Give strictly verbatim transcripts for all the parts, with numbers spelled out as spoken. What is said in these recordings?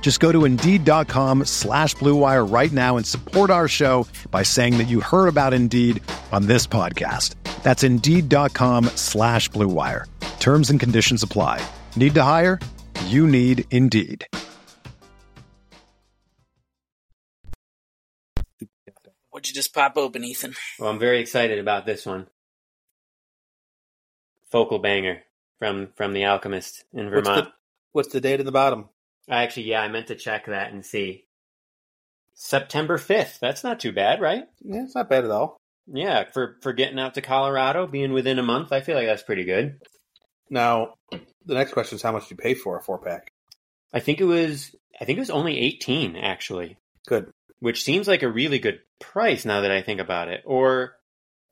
Just go to Indeed.com slash Blue Wire right now and support our show by saying that you heard about Indeed on this podcast. That's Indeed.com slash Blue Wire. Terms and conditions apply. Need to hire? You need Indeed. What'd you just pop open, Ethan? Well, I'm very excited about this one. Focal Banger from, from the Alchemist in Vermont. What's the, what's the date in the bottom? I actually, yeah, I meant to check that and see. September fifth. That's not too bad, right? Yeah, it's not bad at all. Yeah, for, for getting out to Colorado, being within a month, I feel like that's pretty good. Now, the next question is how much do you pay for a four-pack? I think it was I think it was only eighteen, actually. Good. Which seems like a really good price now that I think about it. Or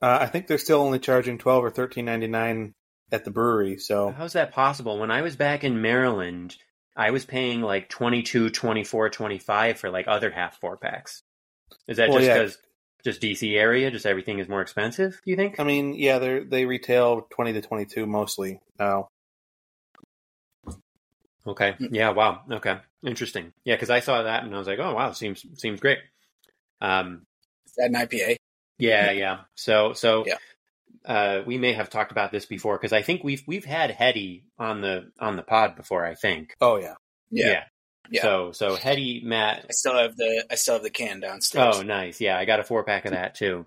uh, I think they're still only charging twelve or thirteen ninety nine at the brewery, so how's that possible? When I was back in Maryland, I was paying like twenty-two, twenty-four, twenty-five for like other half four packs. Is that well, just because yeah. just D C area, just everything is more expensive, do you think? I mean, yeah, they they retail twenty to twenty-two mostly now. Okay. Yeah, wow. Okay. Interesting. Yeah, because I saw that and I was like, oh, wow, seems seems great. Um, is that an I P A? Yeah, yeah. So so yeah. Uh, we may have talked about this before because I think we've we've had Heady on the on the pod before. I think. Oh yeah, yeah, yeah. yeah. So so Heady, Matt. I still have the I still have the can downstairs. Oh nice, yeah. I got a four pack of that too.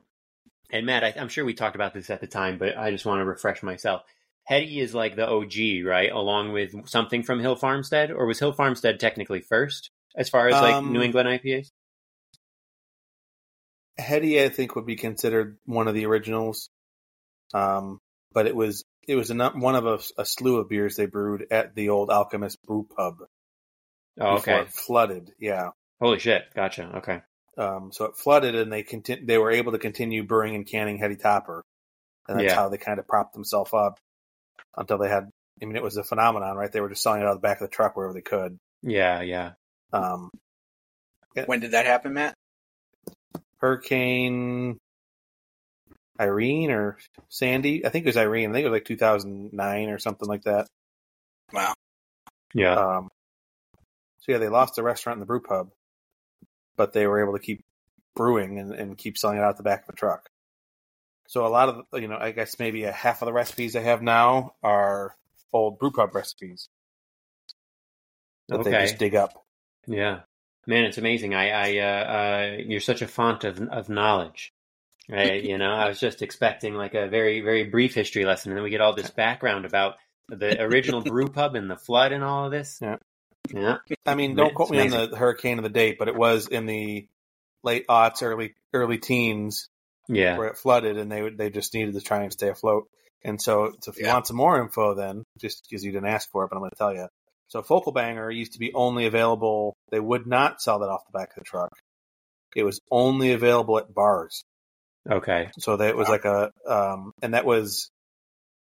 And Matt, I, I'm sure we talked about this at the time, but I just want to refresh myself. Heady is like the O G, right? Along with something from Hill Farmstead, or was Hill Farmstead technically first as far as like um, New England I P As? Heady, I think, would be considered one of the originals. Um, but it was it was a, one of a, a slew of beers they brewed at the old Alchemist brew pub. Oh, okay. It flooded, yeah. Holy shit! Gotcha. Okay. Um, so it flooded, and they conti- They were able to continue brewing and canning Heady Topper, and that's yeah. how they kind of propped themselves up until they had. I mean, it was a phenomenon, right? They were just selling it out of the back of the truck wherever they could. Yeah, yeah. Um, when did that happen, Matt? Hurricane Irene or Sandy. I think it was Irene. I think it was like two thousand nine or something like that. Wow. Yeah. Um, so, yeah, they lost the restaurant and the brew pub, but they were able to keep brewing and, and keep selling it out the back of a truck. So a lot of, you know, I guess maybe a half of the recipes they have now are old brew pub recipes that okay. they just dig up. Yeah. Man, it's amazing. I, I, uh, uh, you're such a font of of knowledge. Right, you know, I was just expecting like a very, very brief history lesson, and then we get all this background about the original brew pub and the flood and all of this. Yeah, yeah. I mean, don't it's quote amazing. me on the hurricane of the date, but it was in the late aughts, early early teens. Yeah, where it flooded, and they they just needed to try and stay afloat. And so, so if you yeah. want some more info, then just because you didn't ask for it, but I'm going to tell you. So, Focal Banger used to be only available; they would not sell that off the back of the truck. It was only available at bars. Okay. So that was wow. like a, um, and that was,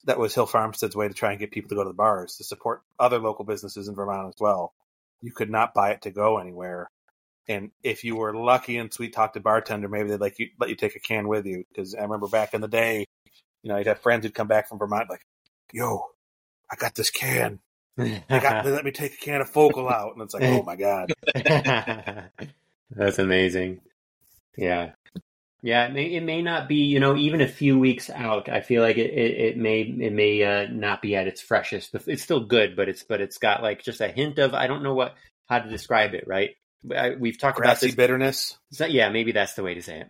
that was Hill Farmstead's way to try and get people to go to the bars to support other local businesses in Vermont as well. You could not buy it to go anywhere. And if you were lucky and sweet talk to bartender, maybe they'd like you, let you take a can with you. Cause I remember back in the day, you know, you'd have friends who'd come back from Vermont like, yo, I got this can. I got, they let me take a can of Focal out. And it's like, oh my God. That's amazing. Yeah. Yeah, it may, it may not be, you know, even a few weeks out. I feel like it, it, it may it may uh, not be at its freshest. It's still good, but it's but it's got like just a hint of I don't know what how to describe it. Right? I, we've talked Grassy about this bitterness. So, yeah, maybe that's the way to say it.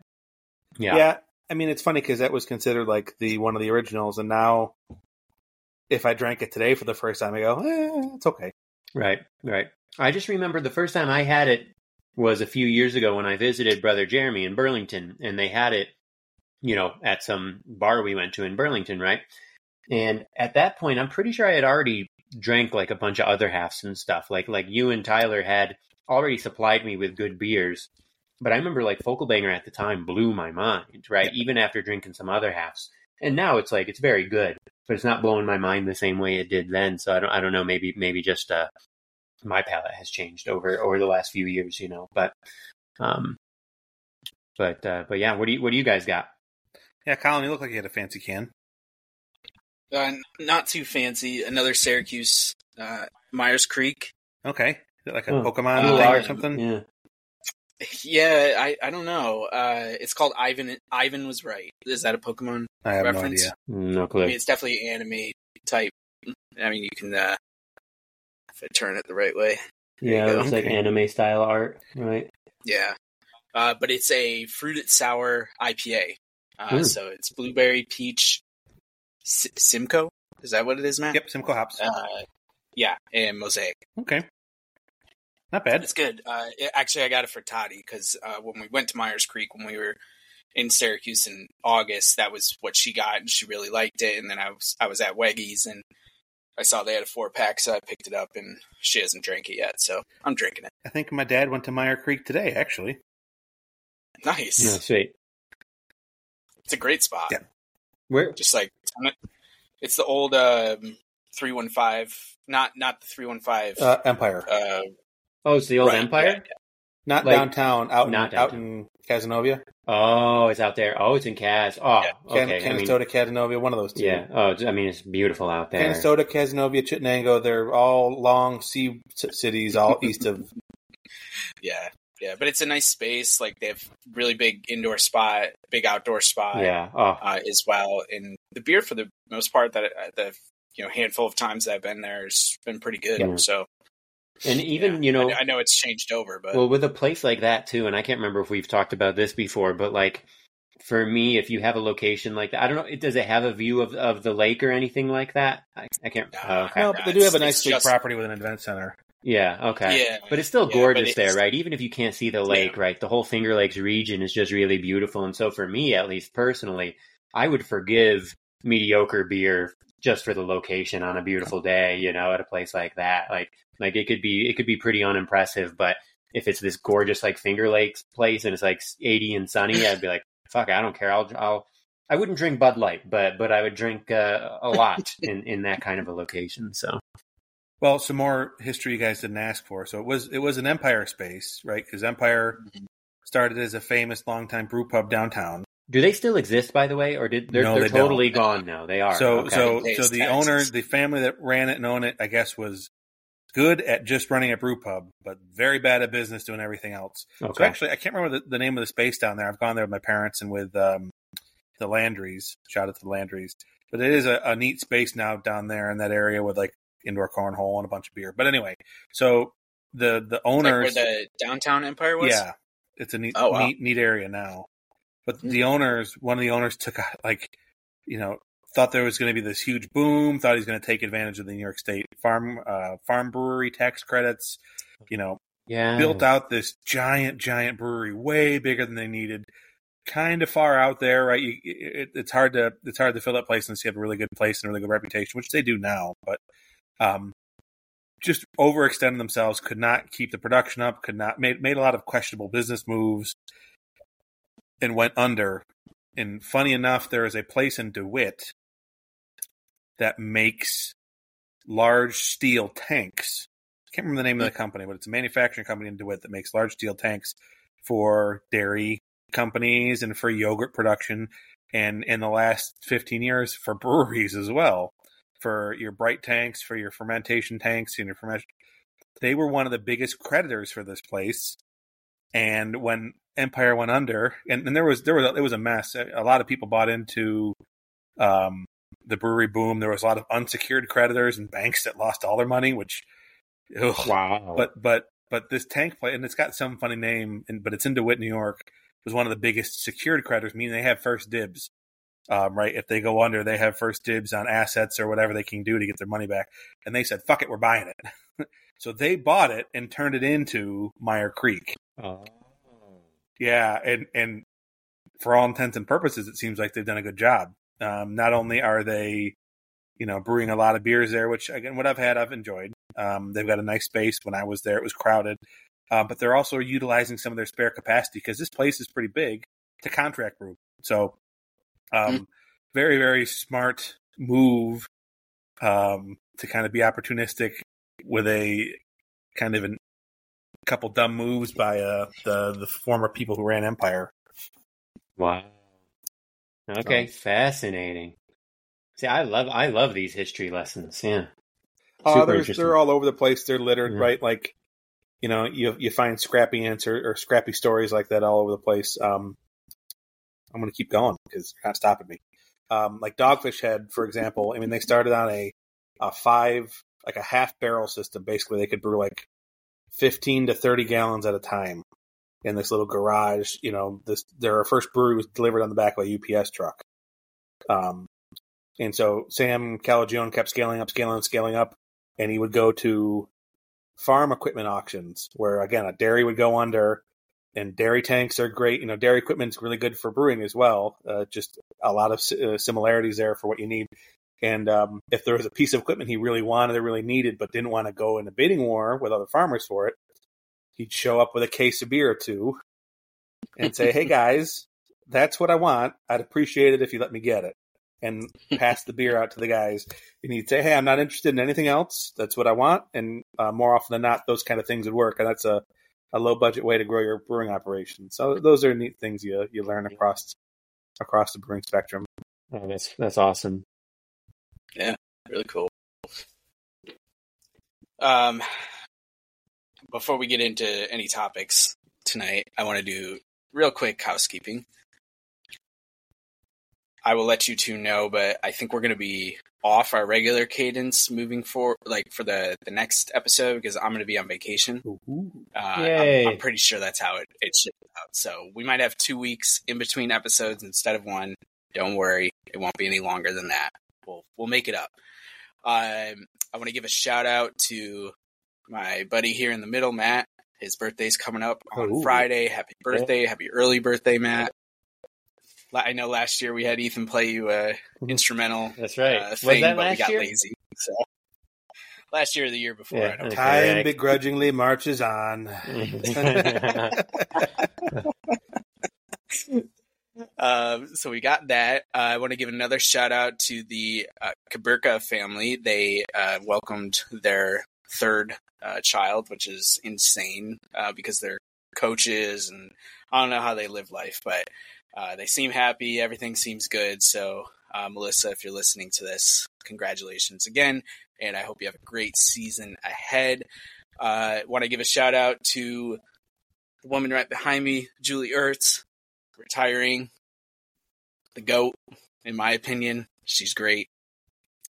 Yeah, yeah. I mean, it's funny because that was considered like the one of the originals, and now if I drank it today for the first time, I go, eh, it's okay. Right, right. I just remember the first time I had it was a few years ago when I visited Brother Jeremy in Burlington, and they had it, you know, at some bar we went to in Burlington, right? And at that point, I'm pretty sure I had already drank like a bunch of other halves and stuff. Like like you and Tyler had already supplied me with good beers. But I remember like Focal Banger at the time blew my mind, right? Yeah. Even after drinking some other halves. And now it's like, it's very good, but it's not blowing my mind the same way it did then. So I don't I don't know, maybe maybe just uh, my palate has changed over, over the last few years, you know. But um, but uh, but yeah, what do you what do you guys got? Yeah, Colin, you look like you had a fancy can. Uh, not too fancy. Another Syracuse, uh, Myers Creek. Okay. Is it like a oh, Pokemon uh, thing or something? Yeah. Yeah, I, I don't know. Uh, it's called Ivan. Ivan was right. Is that a Pokemon I have reference? No idea. No clue. I mean, it's definitely anime type. I mean, you can uh, if I turn it the right way. Yeah, it looks like anime style art, right? Yeah, uh, but it's a fruited sour I P A. Uh, so it's blueberry, peach, S- Simcoe. Is that what it is, Matt? Yep, Simcoe hops. Uh, yeah, and Mosaic. Okay. Not bad. It's good. Uh, it, actually, I got it for Toddy because uh, when we went to Myers Creek, when we were in Syracuse in August, that was what she got, and she really liked it. And then I was I was at Weggie's, and I saw they had a four-pack, so I picked it up, and she hasn't drank it yet, so I'm drinking it. I think my dad went to Myers Creek today, actually. Nice. Yeah, sweet. It's a great spot. Yeah. Where? Just like, it's the old um, three one five, not not the three one five. Uh, Empire. Uh, oh, it's the old right, Empire? Yeah, yeah. Not like, downtown, out not in, downtown, out in Cazenovia. Oh, it's out there. Oh, it's in Caz. Oh, yeah. Okay. Can- Canastota, I mean, Cazenovia, one of those two. Yeah. Oh, I mean, it's beautiful out there. Canastota, Cazenovia, Chittenango, they're all long sea cities, all east of. Yeah. Yeah, but it's a nice space. Like they have really big indoor spot, big outdoor spot, yeah, oh. uh, as well. And the beer, for the most part, that the you know handful of times that I've been there, has been pretty good. Yeah. So, and even yeah, you know, I, I know it's changed over, but well, with a place like that too. And I can't remember if we've talked about this before, but like for me, if you have a location like that, I don't know, does it have a view of, of the lake or anything like that? I, I can't. No, uh, no, but they do have a nice big just... property with an event center. Yeah, okay. Yeah, but it's still gorgeous yeah, it's, there, right? Even if you can't see the lake, yeah. right? The whole Finger Lakes region is just really beautiful. And so for me, at least personally, I would forgive mediocre beer just for the location on a beautiful day, you know, at a place like that. Like like it could be it could be pretty unimpressive, but if it's this gorgeous like Finger Lakes place and it's like eighty and sunny, I'd be like, fuck, I don't care. I'll I'll I wouldn't drink Bud Light, but but I would drink uh, a lot in, in that kind of a location. So well, some more history you guys didn't ask for. So it was it was an Empire space, right? Because Empire started as a famous longtime brew pub downtown. Do they still exist, by the way, or did they're, no, they're they totally don't. Gone now? They are. So okay. so so the taxes. Owner, the family that ran it and owned it, I guess, was good at just running a brew pub, but very bad at business doing everything else. Okay. So actually, I can't remember the, the name of the space down there. I've gone there with my parents and with um, the Landrys. Shout out to the Landrys. But it is a, a neat space now down there in that area with like indoor cornhole and a bunch of beer. But anyway, so the the owners like where the downtown Empire was? Yeah. It's a neat oh, wow. neat, neat area now. But the owners, one of the owners took a, like, you know, thought there was going to be this huge boom, thought he's going to take advantage of the New York State farm uh, farm brewery tax credits, you know. Yeah. Built out this giant giant brewery way bigger than they needed. Kind of far out there, right? You, it, it's hard to it's hard to fill that place unless you have a really good place and a really good reputation, which they do now, but Um, just overextended themselves, could not keep the production up, could not made made a lot of questionable business moves, and went under. And funny enough, there is a place in DeWitt that makes large steel tanks. I can't remember the name of the company, but it's a manufacturing company in DeWitt that makes large steel tanks for dairy companies and for yogurt production, and in the last fifteen years for breweries as well. For your bright tanks, for your fermentation tanks, and your fermentation, they were one of the biggest creditors for this place. And when Empire went under, and, and there was there was a, it was a mess. A lot of people bought into um, the brewery boom. There was a lot of unsecured creditors and banks that lost all their money. Which ugh. Wow! But but but this tank place, and it's got some funny name, and but it's in DeWitt, New York. was one of the biggest secured creditors, meaning they have first dibs. Um, right. If they go under, they have first dibs on assets or whatever they can do to get their money back. And they said, fuck it, we're buying it. So they bought it and turned it into Myers Creek. Oh. Yeah. And, and for all intents and purposes, it seems like they've done a good job. Um, not only are they, you know, brewing a lot of beers there, which again, what I've had, I've enjoyed. Um, they've got a nice space. When I was there, it was crowded. Uh, but they're also utilizing some of their spare capacity because this place is pretty big to contract brew. So, Um, very, very smart move, um, to kind of be opportunistic with a kind of a couple dumb moves by, uh, the, the former people who ran Empire. Wow. Okay. So. Fascinating. See, I love, I love these history lessons. Yeah. Oh, uh, they're all over the place. They're littered, yeah. Right? Like, you know, you, you find scrappy answers or scrappy stories like that all over the place. Um, I'm going to keep going because they're not stopping me. Um, like Dogfish Head, for example, I mean, they started on a, a five, like a half barrel system. Basically, they could brew like fifteen to thirty gallons at a time in this little garage. You know, this their first brewery was delivered on the back of a U P S truck. Um, and so Sam Calagione kept scaling up, scaling up, scaling up, and he would go to farm equipment auctions where, again, a dairy would go under. And dairy tanks are great. You know, dairy equipment's really good for brewing as well. Uh, just a lot of uh, similarities there for what you need. And um, if there was a piece of equipment he really wanted or really needed but didn't want to go in a bidding war with other farmers for it, he'd show up with a case of beer or two and say, hey, guys, that's what I want. I'd appreciate it if you let me get it. And pass the beer out to the guys. And he'd say, hey, I'm not interested in anything else. That's what I want. And uh, more often than not, those kind of things would work. And that's a a low budget way to grow your brewing operation. So those are neat things you you learn across across the brewing spectrum. Oh, that's that's awesome. Yeah, really cool. Um, before we get into any topics tonight, I want to do real quick housekeeping. I will let you two know, but I think we're going to be off our regular cadence moving forward, like for the, the next episode, because I'm going to be on vacation. Uh, I'm, I'm pretty sure that's how it, it should be out. So we might have two weeks in between episodes instead of one. Don't worry. It won't be any longer than that. We'll, we'll make it up. Um, I want to give a shout out to my buddy here in the middle, Matt. His birthday's coming up on Ooh. Friday. Happy birthday. Yeah. Happy early birthday, Matt. I know last year we had Ethan play you a instrumental. That's right. Uh, thing, was that last but we got year? Lazy. So last year or the year before. Yeah, I don't time correct. Begrudgingly marches on. um, so we got that. Uh, I want to give another shout out to the uh, Kaburka family. They uh, welcomed their third uh, child, which is insane uh, because they're coaches and I don't know how they live life, but Uh, they seem happy. Everything seems good. So, uh, Melissa, if you're listening to this, congratulations again. And I hope you have a great season ahead. I uh, want to give a shout out to the woman right behind me, Julie Ertz, retiring. The GOAT, in my opinion. She's great.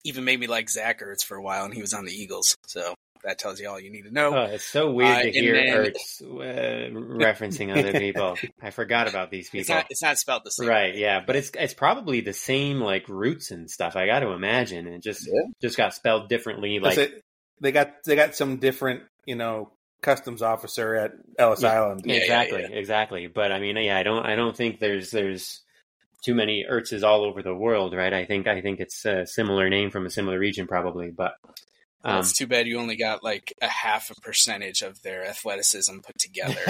Even made me like Zach Ertz for a while, and he was on the Eagles. So that tells you all you need to know. Oh, it's so weird uh, to hear then, Ertz uh, referencing other people. I forgot about these people. It's not, it's not spelled the same. Right, yeah. But it's it's probably the same, like, roots and stuff. I got to imagine. It just yeah. just got spelled differently. Like it, They got they got some different, you know, customs officer at Ellis yeah, Island. Yeah, exactly, yeah, yeah. exactly. But, I mean, yeah, I don't I don't think there's there's too many Ertzes all over the world, right? I think I think it's a similar name from a similar region probably, but... Um, it's too bad you only got like a half a percentage of their athleticism put together.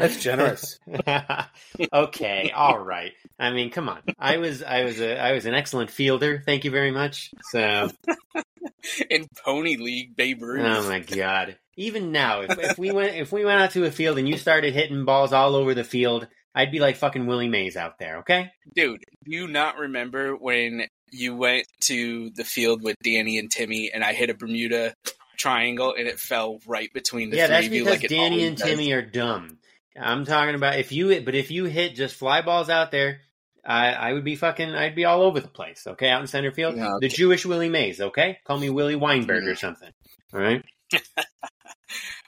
That's generous. Okay, all right. I mean, come on. I was, I was, a, I was an excellent fielder. Thank you very much. So, in Pony League, Babe Ruth. Oh my God! Even now, if, if we went, if we went out to a field and you started hitting balls all over the field, I'd be like fucking Willie Mays out there. Okay, dude. Do you not remember when? You went to the field with Danny and Timmy, and I hit a Bermuda triangle, and it fell right between the yeah, three of you. Yeah, that's because like Danny and does. Timmy are dumb. I'm talking about if you, but if you hit just fly balls out there, I, I would be fucking, I'd be all over the place. Okay, out in center field, yeah, okay. The Jewish Willie Mays. Okay, call me Willie Weinberg yeah. or something. All right.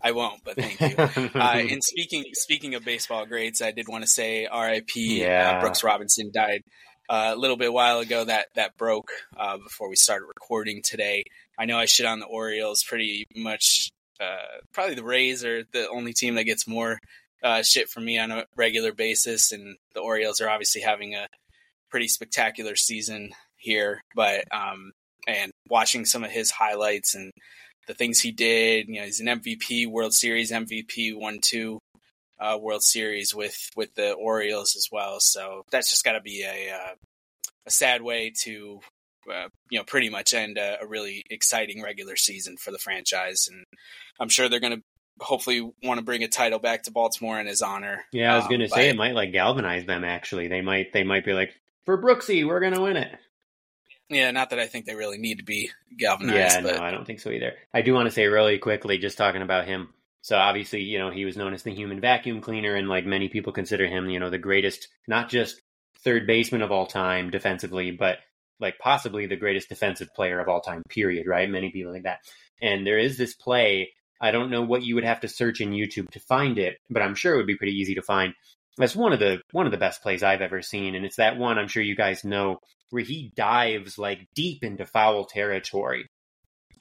I won't, but thank you. Uh, and speaking speaking of baseball grades, I did want to say R I P Yeah. Uh, Brooks Robinson died uh, a little bit while ago. That that broke uh, before we started recording today. I know I shit on the Orioles pretty much. Uh, probably the Rays are the only team that gets more uh, shit from me on a regular basis, and the Orioles are obviously having a pretty spectacular season here. But um, and watching some of his highlights and the things he did, you know, he's an M V P, World Series M V P, won two uh, World Series with, with the Orioles as well. So that's just got to be a uh, a sad way to, uh, you know, pretty much end a, a really exciting regular season for the franchise. And I'm sure they're going to hopefully want to bring a title back to Baltimore in his honor. Yeah, I was um, going to say it might like galvanize them. Actually, they might they might be like, for Brooksy, we're going to win it. Yeah, not that I think they really need to be galvanized. Yeah, but... no, I don't think so either. I do want to say really quickly, just talking about him. So obviously, you know, he was known as the human vacuum cleaner, and like many people consider him, you know, the greatest, not just third baseman of all time defensively, but like possibly the greatest defensive player of all time, period, right? Many people like that. And there is this play, I don't know what you would have to search in YouTube to find it, but I'm sure it would be pretty easy to find. That's one of the one of the best plays I've ever seen, and it's that one I'm sure you guys know where he dives like deep into foul territory,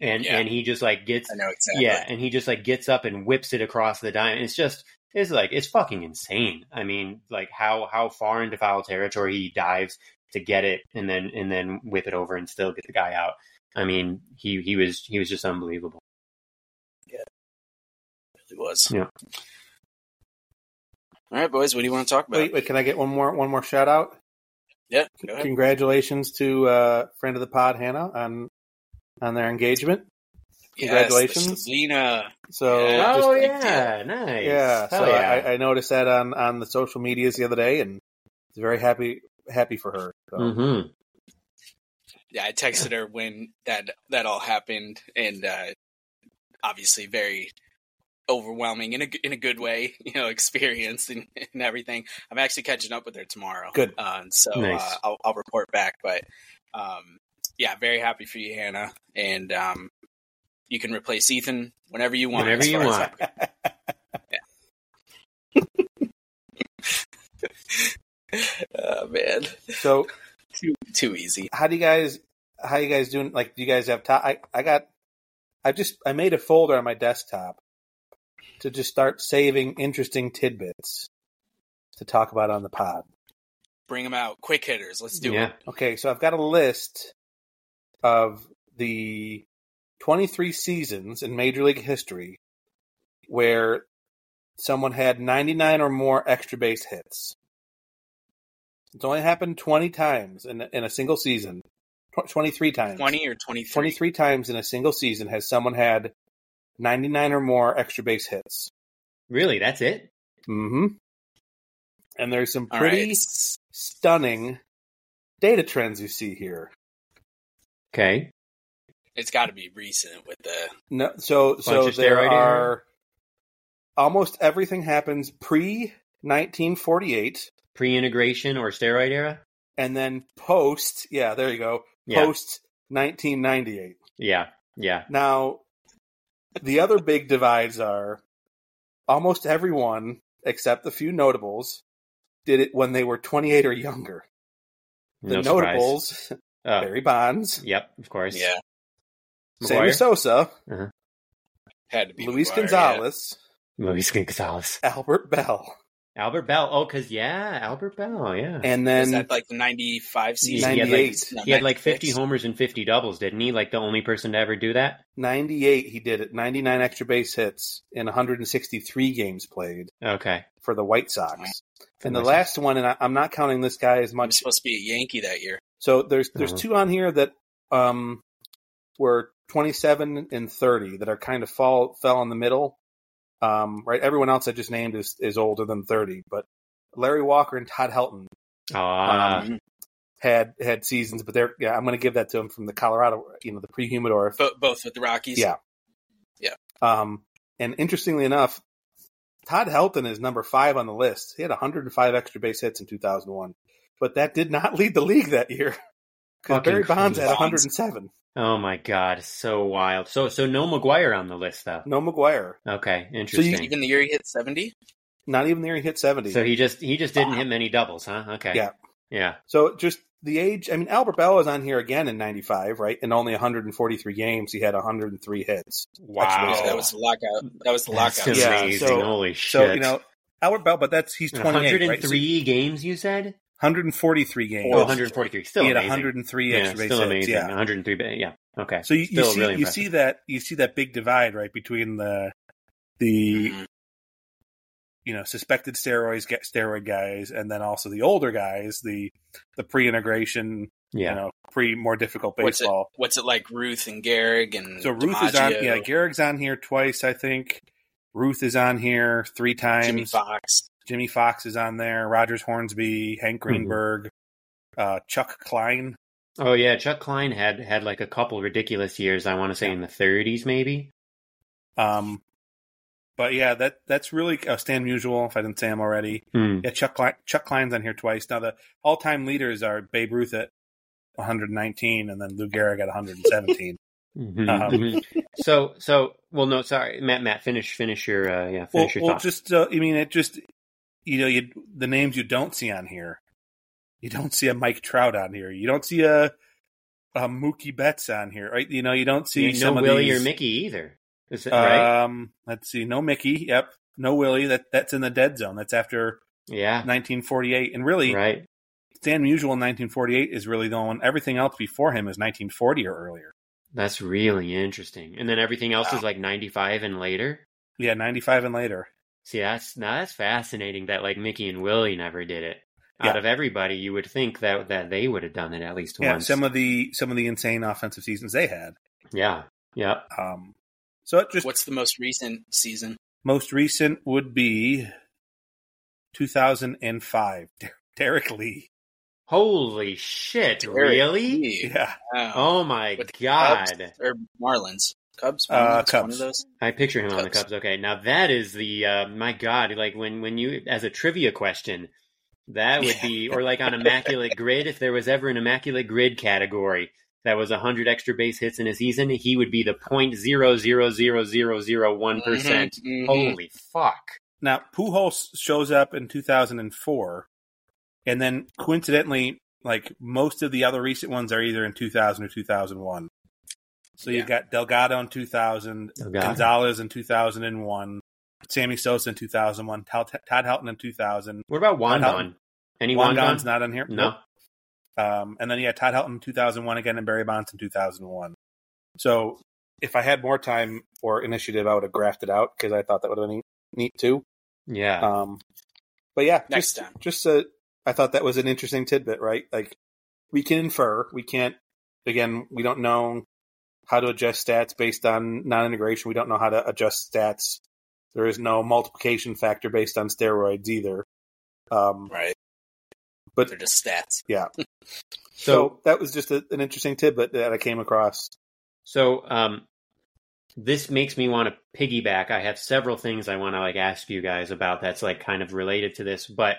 and yeah. and he just like gets I know exactly. yeah, and he just like gets up and whips it across the diamond. It's just it's like it's fucking insane. I mean, like how how far into foul territory he dives to get it, and then and then whip it over and still get the guy out. I mean, he he was he was just unbelievable. Yeah, it was. Yeah. All right, boys, what do you want to talk about? Wait, wait, can I get one more one more shout out? Yeah, go ahead. Congratulations to uh, friend of the pod, Hannah, on on their engagement. Congratulations. Yes, so, yeah. Oh, yeah, it. nice. Yeah, Hell so yeah. I, I noticed that on, on the social medias the other day, and was very happy happy for her. So. Mm-hmm. Yeah, I texted her when that, that all happened, and uh, obviously very... overwhelming in a in a good way, you know, experience and, and everything. I'm actually catching up with her tomorrow. Good, um, so nice. uh, I'll, I'll report back. But um, yeah, very happy for you, Hannah. And um, you can replace Ethan whenever you want. Whenever you want. Yeah. Oh man, so too too easy. How do you guys? How you guys doing? Like, do you guys have top? I I got. I just I made a folder on my desktop to just start saving interesting tidbits to talk about on the pod. Bring them out. Quick hitters. Let's do yeah. it. Okay, so I've got a list of the twenty-three seasons in Major League history where someone had ninety-nine or more extra base hits. It's only happened twenty times in, in a single season. twenty-three times. twenty or twenty-three? twenty-three times in a single season has someone had ninety-nine or more extra base hits. Really? That's it? Mm-hmm. And there's some pretty right. stunning data trends you see here. Okay. It's got to be recent with the... No, so so there are... Error. Almost everything happens pre nineteen forty-eight. Pre-integration or steroid era? And then post... Yeah, there you go. Yeah. Post nineteen ninety-eight. Yeah, yeah. Now... The other big divides are almost everyone, except the few notables, did it when they were twenty-eight or younger. The no notables, uh, Barry Bonds. Yep, of course. Yeah. Sammy McGwire. Sosa. Uh-huh. Had to be Luis McGwire, Gonzalez. Yeah. Luis Gonzalez. Albert Belle. Albert Belle. Oh, because, yeah, Albert Belle, yeah. And then... Is that like the ninety-five season? ninety-eight. He had like, no, he had like fifty homers and fifty doubles, didn't he? Like the only person to ever do that? ninety-eight, he did it. ninety-nine extra base hits in one hundred sixty-three games played. Okay. For the White Sox. Right. And the sense. Last one, and I, I'm not counting this guy as much. He was supposed to be a Yankee that year. So there's there's mm-hmm. two on here that um were twenty-seven and thirty that are kind of fall fell in the middle. Um, right, everyone else I just named is, is older than thirty, but Larry Walker and Todd Helton ah. um, had had seasons. But they're yeah, I'm going to give that to them from the Colorado, you know, the pre-humidor. Bo- both with the Rockies, yeah, yeah. Um, and interestingly enough, Todd Helton is number five on the list. He had one hundred five extra base hits in two thousand one, but that did not lead the league that year. Uh, Barry Bonds at one hundred seven. Oh my God, so wild. So so no McGwire on the list though. No McGwire. Okay, interesting. So you, even the year he hit seventy? Not even the year he hit seventy. So he just he just didn't uh, hit many doubles, huh? Okay. Yeah. Yeah. So just the age, I mean, Albert Belle was on here again in ninety-five, right? In only one hundred forty-three games, he had one hundred three hits. Wow. Actually, that was the lockout. That was the lockout. That's amazing. Yeah, so, Holy shit. So, you know, Albert Belle, but that's, he's twenty-eight, one hundred three right? So, games, you said? one hundred forty-three games. Oh, one hundred forty-three. Still he amazing. He had one hundred three extra base hits. Still amazing. Yeah. one hundred three, yeah. Okay. So you, you, see, really you see that, you see that big divide, right? Between the, the, mm-hmm. you know, suspected steroids, get steroid guys, and then also the older guys, the the pre-integration, yeah. you know, pre more difficult baseball. What's it, what's it like, Ruth and Gehrig and so Ruth DiMaggio. Is on, yeah, Gehrig's on here twice, I think. Ruth is on here three times. Jimmy Fox, Jimmy Fox is on there. Rogers, Hornsby, Hank Greenberg, mm-hmm. uh, Chuck Klein. Oh yeah, Chuck Klein had had like a couple ridiculous years. I want to say yeah. in the thirties, maybe. Um. But yeah, that that's really uh, Stan Musial. If I didn't say him already, mm. yeah, Chuck Klein, Chuck Klein's on here twice. Now the all-time leaders are Babe Ruth at one hundred nineteen, and then Lou Gehrig at one hundred seventeen. mm-hmm. um, so, so well, no, sorry, Matt, Matt, finish, finish your, uh, yeah, finish well, your well, thoughts. Just, uh, I mean, it just, you know, you the names you don't see on here, you don't see a Mike Trout on here, you don't see a, a Mookie Betts on here, right? You know, you don't see you some know of Willie these, or Mickey either. Is it right? Um, let's see. No Mickey. Yep. No Willie. That that's in the dead zone. That's after yeah nineteen forty-eight. And really, right. Stan Musial in nineteen forty-eight is really the one. Everything else before him is nineteen forty or earlier. That's really interesting. And then everything else wow. is like ninety-five and later. Yeah, ninety-five and later. See, that's now that's fascinating. That like Mickey and Willie never did it. Yeah. Out of everybody, you would think that that they would have done it at least yeah, once. Some of the some of the insane offensive seasons they had. Yeah. Yeah. Um. So it just, what's the most recent season? Most recent would be two thousand five. Der- Derek Lee. Holy shit! Derek really? Lee. Yeah. Wow. Oh my With God. Cubs or Marlins? Cubs? Marlins, uh, Cubs. One of those. I picture him Cubs. On the Cubs. Okay, now that is the uh, my God. Like when when you as a trivia question, that would yeah. be or like on immaculate grid. If there was ever an immaculate grid category. That was one hundred extra base hits in a season, he would be the zero point zero zero zero zero zero one percent. Mm-hmm, mm-hmm. Holy fuck. Now, Pujols shows up in two thousand four, and then coincidentally, like, most of the other recent ones are either in two thousand or two thousand one. So yeah. you've got Delgado in two thousand, Delgado. Gonzalez in two thousand one, Sammy Sosa in two thousand one, Todd Helton in two thousand. What about Wandon? Any Wandon? Wandon's not on here? No. Nope. Um, and then, yeah, Todd Helton in two thousand one again and Barry Bonds in two thousand one. So if I had more time or initiative, I would have graphed it out because I thought that would have been neat too. Yeah. Um, but yeah, next just, time. Just uh, I thought that was an interesting tidbit, right? Like we can infer, we can't, again, we don't know how to adjust stats based on non-integration. We don't know how to adjust stats. There is no multiplication factor based on steroids either. Um, right. But they're just stats. Yeah. so, so that was just a, an interesting tidbit that I came across. So um, this makes me want to piggyback. I have several things I want to like ask you guys about that's like kind of related to this, but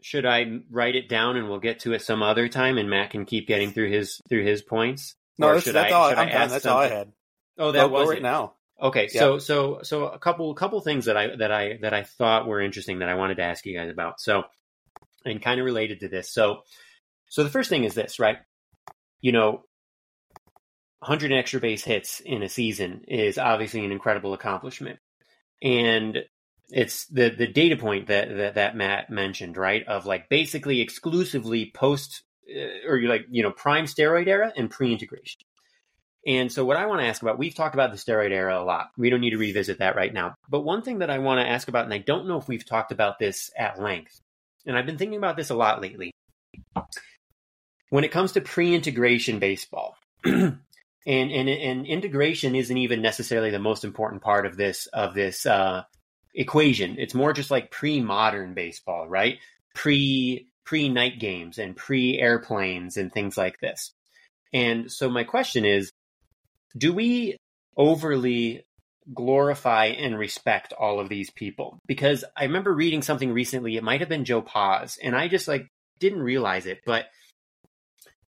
should I write it down and we'll get to it some other time and Matt can keep getting through his through his points? No, or that's, should that's I, all should I'm I ask that's something? All I had. Oh, that was right now. Okay, yeah. so so so a couple couple things that I that I that I thought were interesting that I wanted to ask you guys about. So and kind of related to this. So, so the first thing is this, right? You know, one hundred extra base hits in a season is obviously an incredible accomplishment. And it's the, the data point that, that, that Matt mentioned, right? Of like basically exclusively post uh, or you're like, you know, prime steroid era and pre-integration. And so what I want to ask about, we've talked about the steroid era a lot. We don't need to revisit that right now. But one thing that I want to ask about, and I don't know if we've talked about this at length, and I've been thinking about this a lot lately. When it comes to pre-integration baseball, and, and and integration isn't even necessarily the most important part of this of this uh, equation. It's more just like pre-modern baseball, right? Pre pre-night games and pre-airplanes and things like this. And so my question is, do we overly glorify and respect all of these people? Because I remember reading something recently, it might have been Joe Paz, and I just like didn't realize it, but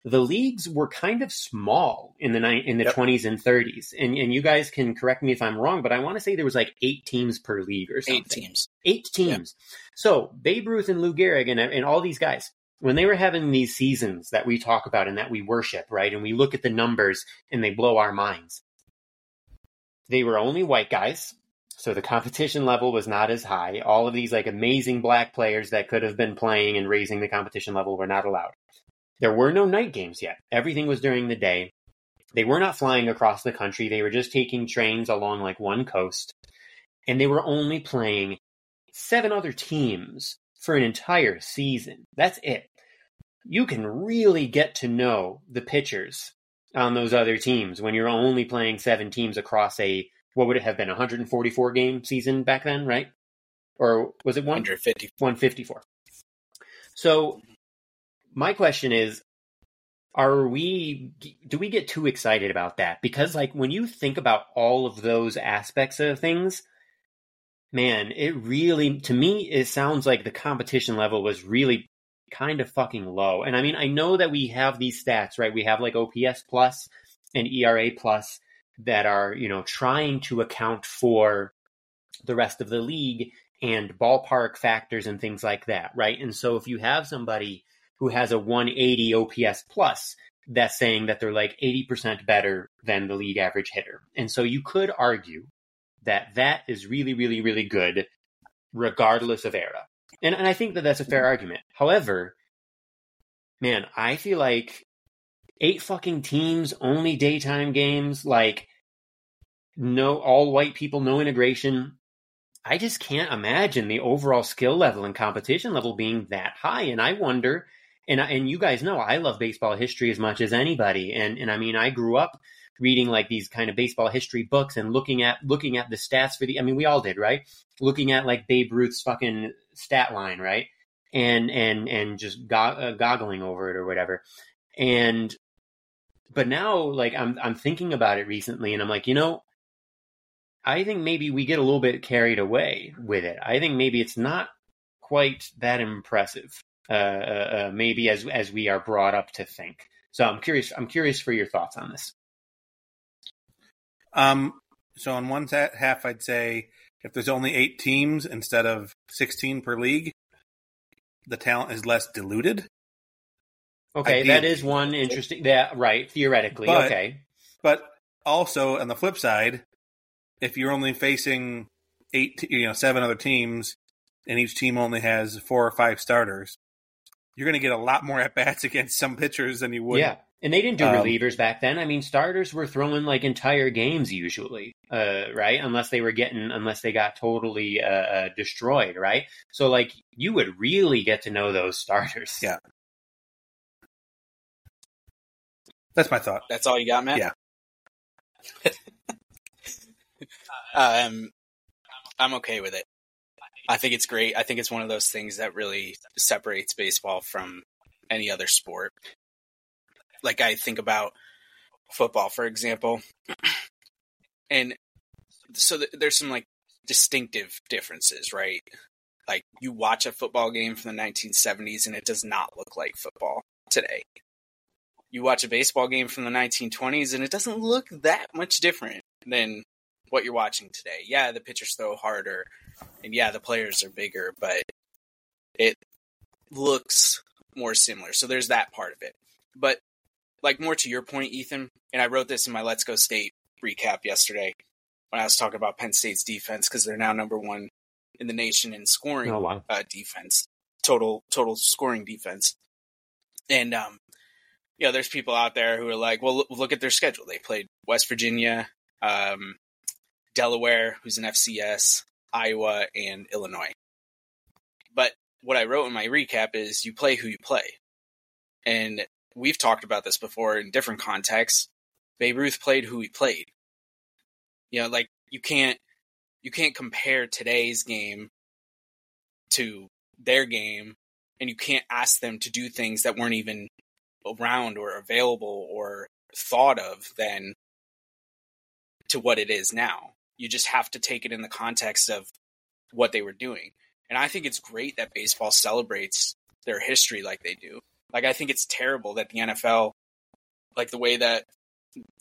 the leagues were kind of small in the ni- in the yep. twenties and thirties. And and you guys can correct me if I'm wrong, but I want to say there was like eight teams per league or something. Eight teams. Eight teams. Yep. So Babe Ruth and Lou Gehrig and, and all these guys, when they were having these seasons that we talk about and that we worship, right, and we look at the numbers and they blow our minds, they were only white guys. So the competition level was not as high. All of these like amazing black players that could have been playing and raising the competition level were not allowed. There were no night games yet. Everything was during the day. They were not flying across the country. They were just taking trains along like one coast. And they were only playing seven other teams for an entire season. That's it. You can really get to know the pitchers on those other teams when you're only playing seven teams across a what would it have been, one hundred forty-four game season back then, right? Or was it one fifty-four? So my question is, are we, do we get too excited about that? Because like when you think about all of those aspects of things, man, it really, to me, it sounds like the competition level was really kind of fucking low. And I mean, I know that we have these stats, right? We have like O P S plus and E R A plus, that are, you know, trying to account for the rest of the league and ballpark factors and things like that, right? And so if you have somebody who has a one eighty O P S plus, that's saying that they're like eighty percent better than the league average hitter. And so you could argue that that is really, really, really good regardless of era. And, and I think that that's a fair argument. However, man, I feel like eight fucking teams, only daytime games, like no all white people, no integration. I just can't imagine the overall skill level and competition level being that high. And I wonder, and and you guys know, I love baseball history as much as anybody. And and I mean, I grew up reading like these kind of baseball history books and looking at looking at the stats for the. I mean, we all did, right? Looking at like Babe Ruth's fucking stat line, right? And and and just go- uh, goggling over it or whatever. And but now, like, I'm I'm thinking about it recently, and I'm like, you know, I think maybe we get a little bit carried away with it. I think maybe it's not quite that impressive, uh, uh, uh, maybe as as we are brought up to think. So I'm curious. I'm curious for your thoughts on this. Um. So on one half, I'd say if there's only eight teams instead of sixteen per league, the talent is less diluted. Okay, that is one interesting. That right, theoretically. But, okay, but also on the flip side, if you're only facing eight, you know, seven other teams, and each team only has four or five starters, you're going to get a lot more at bats against some pitchers than you would. Yeah, and they didn't do um, relievers back then. I mean, starters were throwing like entire games usually, uh, right? Unless they were getting, unless they got totally uh, destroyed, right? So like, you would really get to know those starters. Yeah. That's my thought. That's all you got, Matt? Yeah. um, I'm okay with it. I think it's great. I think it's one of those things that really separates baseball from any other sport. Like I think about football, for example. And so th- there's some like distinctive differences, right? Like you watch a football game from the nineteen seventies and it does not look like football today. You watch a baseball game from the nineteen twenties, and it doesn't look that much different than what you're watching today. Yeah, the pitchers throw harder, and yeah, the players are bigger, but it looks more similar. So there's that part of it. But like more to your point, Ethan, and I wrote this in my Let's Go State recap yesterday when I was talking about Penn State's defense because they're now number one in the nation in scoring oh, wow. uh, defense, total total scoring defense. And um. You know, there's people out there who are like, well, look at their schedule. They played West Virginia, um, Delaware, who's an F C S, Iowa, and Illinois. But what I wrote in my recap is you play who you play. And we've talked about this before in different contexts. Babe Ruth played who he played. You know, like you can't you can't compare today's game to their game, and you can't ask them to do things that weren't even around or available or thought of then to what it is now. You just have to take it in the context of what they were doing. And I think it's great that baseball celebrates their history like they do. Like, I think it's terrible that the N F L, like the way that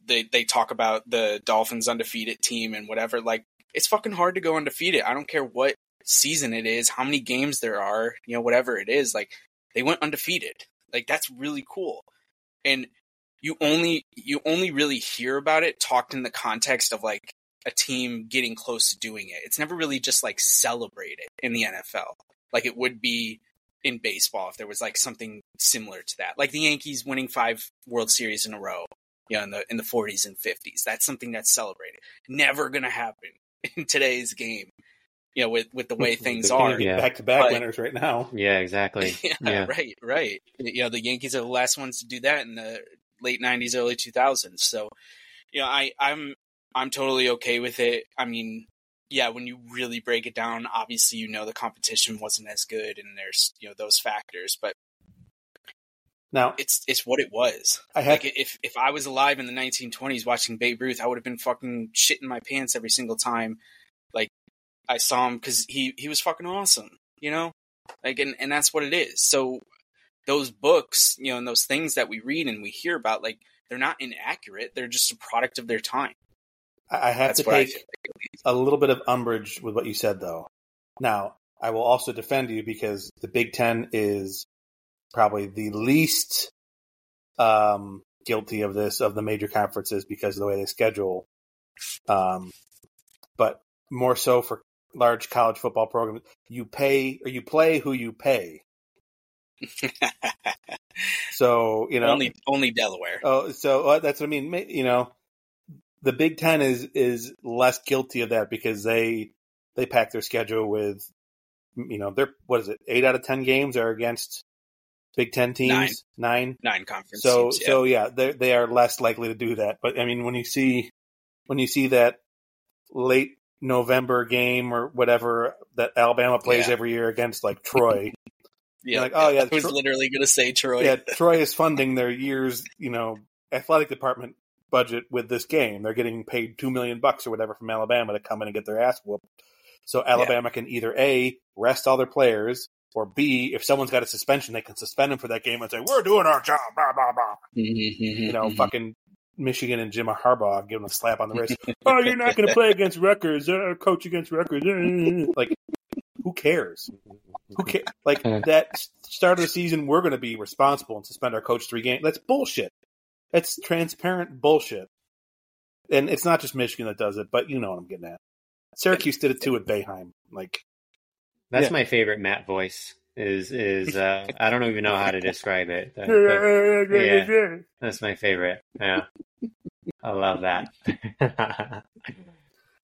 they they talk about the Dolphins undefeated team and whatever, like, it's fucking hard to go undefeated. I don't care what season it is, how many games there are, you know, whatever it is. Like, they went undefeated. Like, that's really cool. And you only you only really hear about it talked in the context of, like, a team getting close to doing it. It's never really just, like, celebrated in the N F L. Like, it would be in baseball if there was, like, something similar to that. Like, the Yankees winning five World Series in a row, you know, in the in the forties and fifties. That's something that's celebrated. Never going to happen in today's game, you know, with, with the way things are. Yeah. Back-to-back but, winners right now. Yeah, exactly. Yeah, yeah, right, right. You know, the Yankees are the last ones to do that in the late nineties, early two thousands. So, you know, I, I'm I'm totally okay with it. I mean, yeah, when you really break it down, obviously, you know, the competition wasn't as good and there's, you know, those factors, but now it's it's what it was. I have, like, if if I was alive in the nineteen twenties watching Babe Ruth, I would have been fucking shitting my pants every single time, like, I saw him, because he he was fucking awesome, you know, like, and and that's what it is. So those books, you know, and those things that we read and we hear about, like, they're not inaccurate. They're just a product of their time. I have That's to take a little bit of umbrage with what you said, though. Now, I will also defend you because the Big Ten is probably the least um, guilty of this, of the major conferences, because of the way they schedule. Um, but more so for large college football programs, you pay or you play who you pay. So, you know, only only Delaware. Oh, so uh, that's what I mean. You know, the Big Ten is is less guilty of that because they they pack their schedule with, you know, their what is it? Eight out of ten games are against Big Ten teams. Nine, nine, nine conference. So teams, yeah. so yeah, they they are less likely to do that. But I mean, when you see when you see that late November game or whatever that Alabama plays yeah. every year against, like, Troy. Yeah, like, oh yeah, I was Tro- literally going to say Troy. Yeah, Troy is funding their year's, you know, athletic department budget with this game. They're getting paid two million bucks or whatever from Alabama to come in and get their ass whooped. So Alabama yeah. can either A, rest all their players, or B, if someone's got a suspension, they can suspend them for that game and say, "We're doing our job." Blah blah blah. You know, fucking Michigan and Jim Harbaugh give them a slap on the wrist. Oh, you're not going to play against Rutgers. Uh, coach against Rutgers. Uh, like. Who cares? Who cares? Like, that start of the season, we're going to be responsible and suspend our coach three games. That's bullshit. That's transparent bullshit. And it's not just Michigan that does it, but you know what I'm getting at. Syracuse did it too at Boeheim. Like, that's yeah. my favorite Matt voice. Is is uh, I don't even know how to describe it. But, but, yeah, that's my favorite. Yeah, I love that.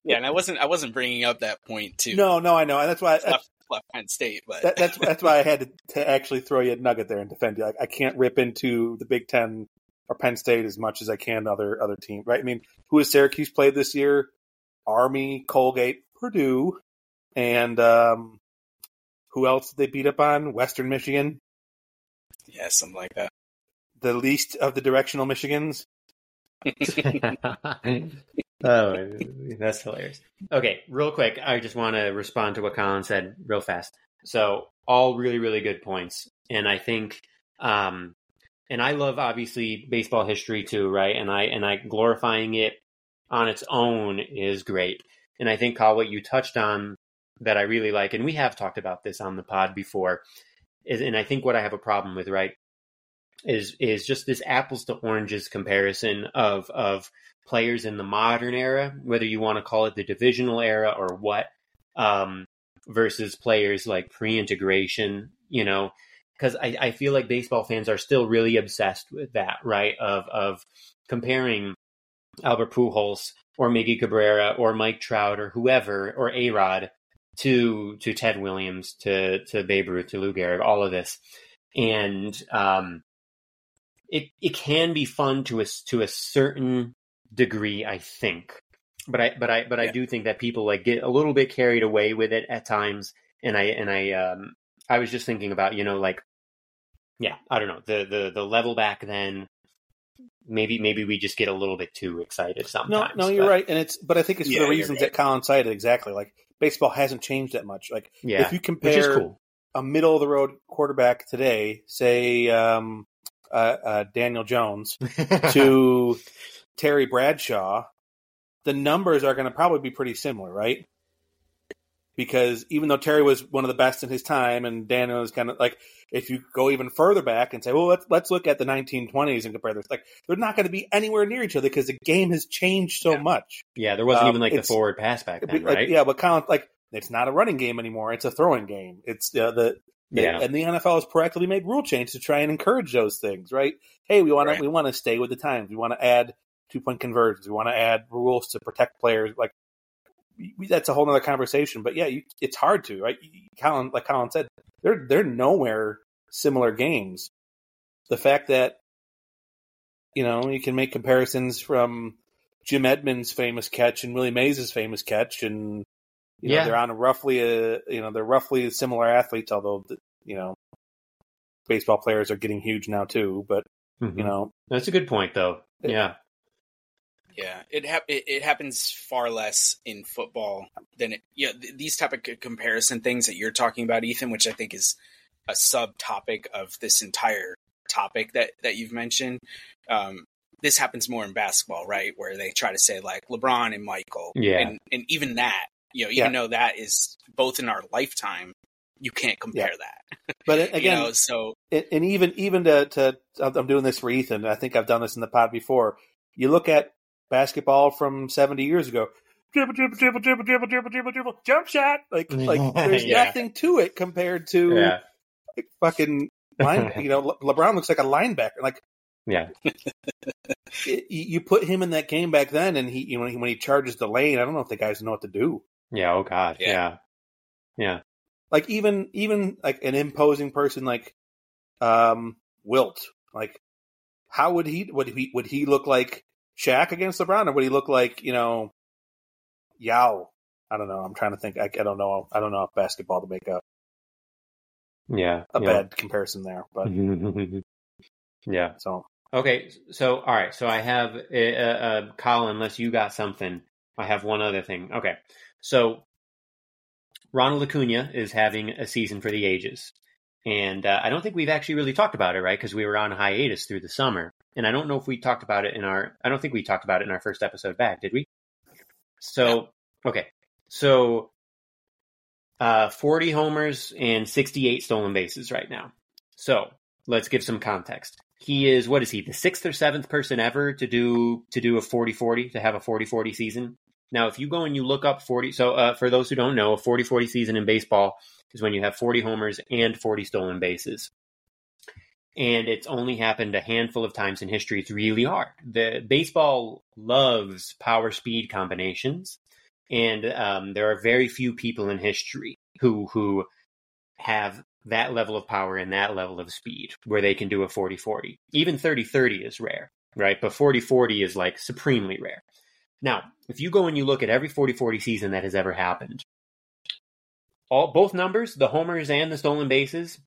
Yeah, and I wasn't I wasn't bringing up that point too. No, no, I know, and that's why I, left Penn State, but that, that's that's why I had to, to actually throw you a nugget there and defend you. Like, I can't rip into the Big Ten or Penn State as much as I can other other teams, right? I mean, who has Syracuse played this year? Army, Colgate, Purdue, and um, who else did they beat up on? Western Michigan. Yeah, something like that. The least of the directional Michigans. Oh, that's hilarious. Okay, real quick, I just want to respond to what Colin said real fast. So, all really, really good points. And I think, um, and I love, obviously, baseball history too, right? And I and I glorifying it on its own is great. And I think, Colin, what you touched on that I really like, and we have talked about this on the pod before, is, and I think what I have a problem with, right, is is just this apples to oranges comparison of of players in the modern era, whether you want to call it the divisional era or what, um, versus players like pre-integration, you know, because I, I feel like baseball fans are still really obsessed with that, right? Of, of comparing Albert Pujols or Miggy Cabrera or Mike Trout or whoever, or A-Rod to, to Ted Williams, to, to Babe Ruth, to Lou Gehrig, all of this. And, um, it, it can be fun to a, to a certain degree, I think, but I, but I, but yeah. I do think that people like get a little bit carried away with it at times. And I, and I, um, I was just thinking about, you know, like, yeah, I don't know, the, the, the level back then, maybe, maybe we just get a little bit too excited sometimes. No, no, but, you're right. And it's, but I think it's for yeah, the reasons right. that Colin cited. Exactly. Like, baseball hasn't changed that much. Like, yeah, if you compare, which is cool. a middle-of-the-road quarterback today, say um, uh, uh, Daniel Jones, to Terry Bradshaw, the numbers are going to probably be pretty similar, right? Because even though Terry was one of the best in his time, and Daniel is kind of like, if you go even further back and say, well, let's let's look at the nineteen twenties and compare this, like they're not going to be anywhere near each other because the game has changed so yeah. much. Yeah, there wasn't um, even like the forward pass back then, like, right? Yeah, but kind of like it's not a running game anymore; it's a throwing game. It's uh, the yeah, and the N F L has proactively made rule change to try and encourage those things, right? Hey, we want right. we want to stay with the times. We want to add two point conversions. We want to add rules to protect players, like. That's a whole other conversation, but yeah, you, it's hard to, right? Colin, like Colin said, they're, they're nowhere similar games. The fact that, you know, you can make comparisons from Jim Edmonds' famous catch and Willie Mays' famous catch. And, you know, yeah. they're on roughly a, you know, they're roughly similar athletes, although, you know, baseball players are getting huge now too, but mm-hmm. you know, that's a good point though. It, yeah. Yeah, it, ha- it it happens far less in football than it. Yeah, you know, th- these type of c- comparison things that you're talking about, Ethan, which I think is a subtopic of this entire topic that, that you've mentioned. Um, this happens more in basketball, right, where they try to say like LeBron and Michael, yeah, and, and even that, you know, even yeah. though that is both in our lifetime, you can't compare yeah. that. But again, you know, so it, and even even to, to I'm doing this for Ethan. I think I've done this in the pod before. You look at basketball from seventy years ago, dribble, dribble, dribble, dribble, dribble, dribble, dribble, dribble, jump shot. Like, like there's yeah. nothing to it compared to yeah. like fucking line. You know, Le- LeBron looks like a linebacker. Like, yeah, it, you put him in that game back then, and he, you know, when he, when he charges the lane, I don't know if the guys know what to do. Yeah. Oh God. Yeah. Yeah. yeah. Like even even like an imposing person like um, Wilt. Like, how would he would he would he look like Shaq against LeBron, or would he look like, you know, Yao? I don't know. I'm trying to think. I, I don't know. I don't know if basketball to make up. Yeah, a yeah. bad comparison there, but yeah. So okay. So all right. So I have uh, uh, Colin. Unless you got something, I have one other thing. Okay. So Ronald Acuña is having a season for the ages, and uh, I don't think we've actually really talked about it, right? Because we were on hiatus through the summer. And I don't know if we talked about it in our, I don't think we talked about it in our first episode back, did we? So, okay. So, uh, forty homers and sixty-eight stolen bases right now. So let's give some context. He is, what is he? The sixth or seventh person ever to do, to do a forty forty, to have a forty forty season. Now, if you go and you look up forty, so uh, for those who don't know, a forty forty season in baseball is when you have forty homers and forty stolen bases. And it's only happened a handful of times in history. It's really hard. The baseball loves power speed combinations. And um, there are very few people in history who who have that level of power and that level of speed where they can do a forty forty. Even thirty thirty is rare, right? But forty forty is like supremely rare. Now, if you go and you look at every forty forty season that has ever happened, all both numbers, the homers and the stolen bases,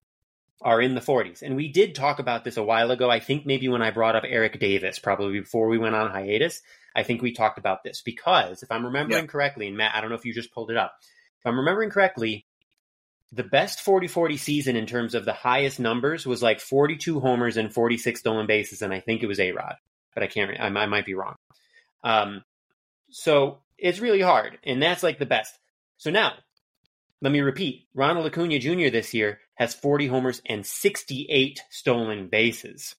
are in the forties. And we did talk about this a while ago. I think maybe when I brought up Eric Davis, probably before we went on hiatus, I think we talked about this because if I'm remembering yeah. correctly, and Matt, I don't know if you just pulled it up. If I'm remembering correctly, the best forty forty season in terms of the highest numbers was like forty-two homers and forty-six stolen bases. And I think it was A-Rod, but I can't, I, I might be wrong. Um, so it's really hard. And that's like the best. So now, let me repeat, Ronald Acuña Junior this year has forty homers and sixty-eight stolen bases.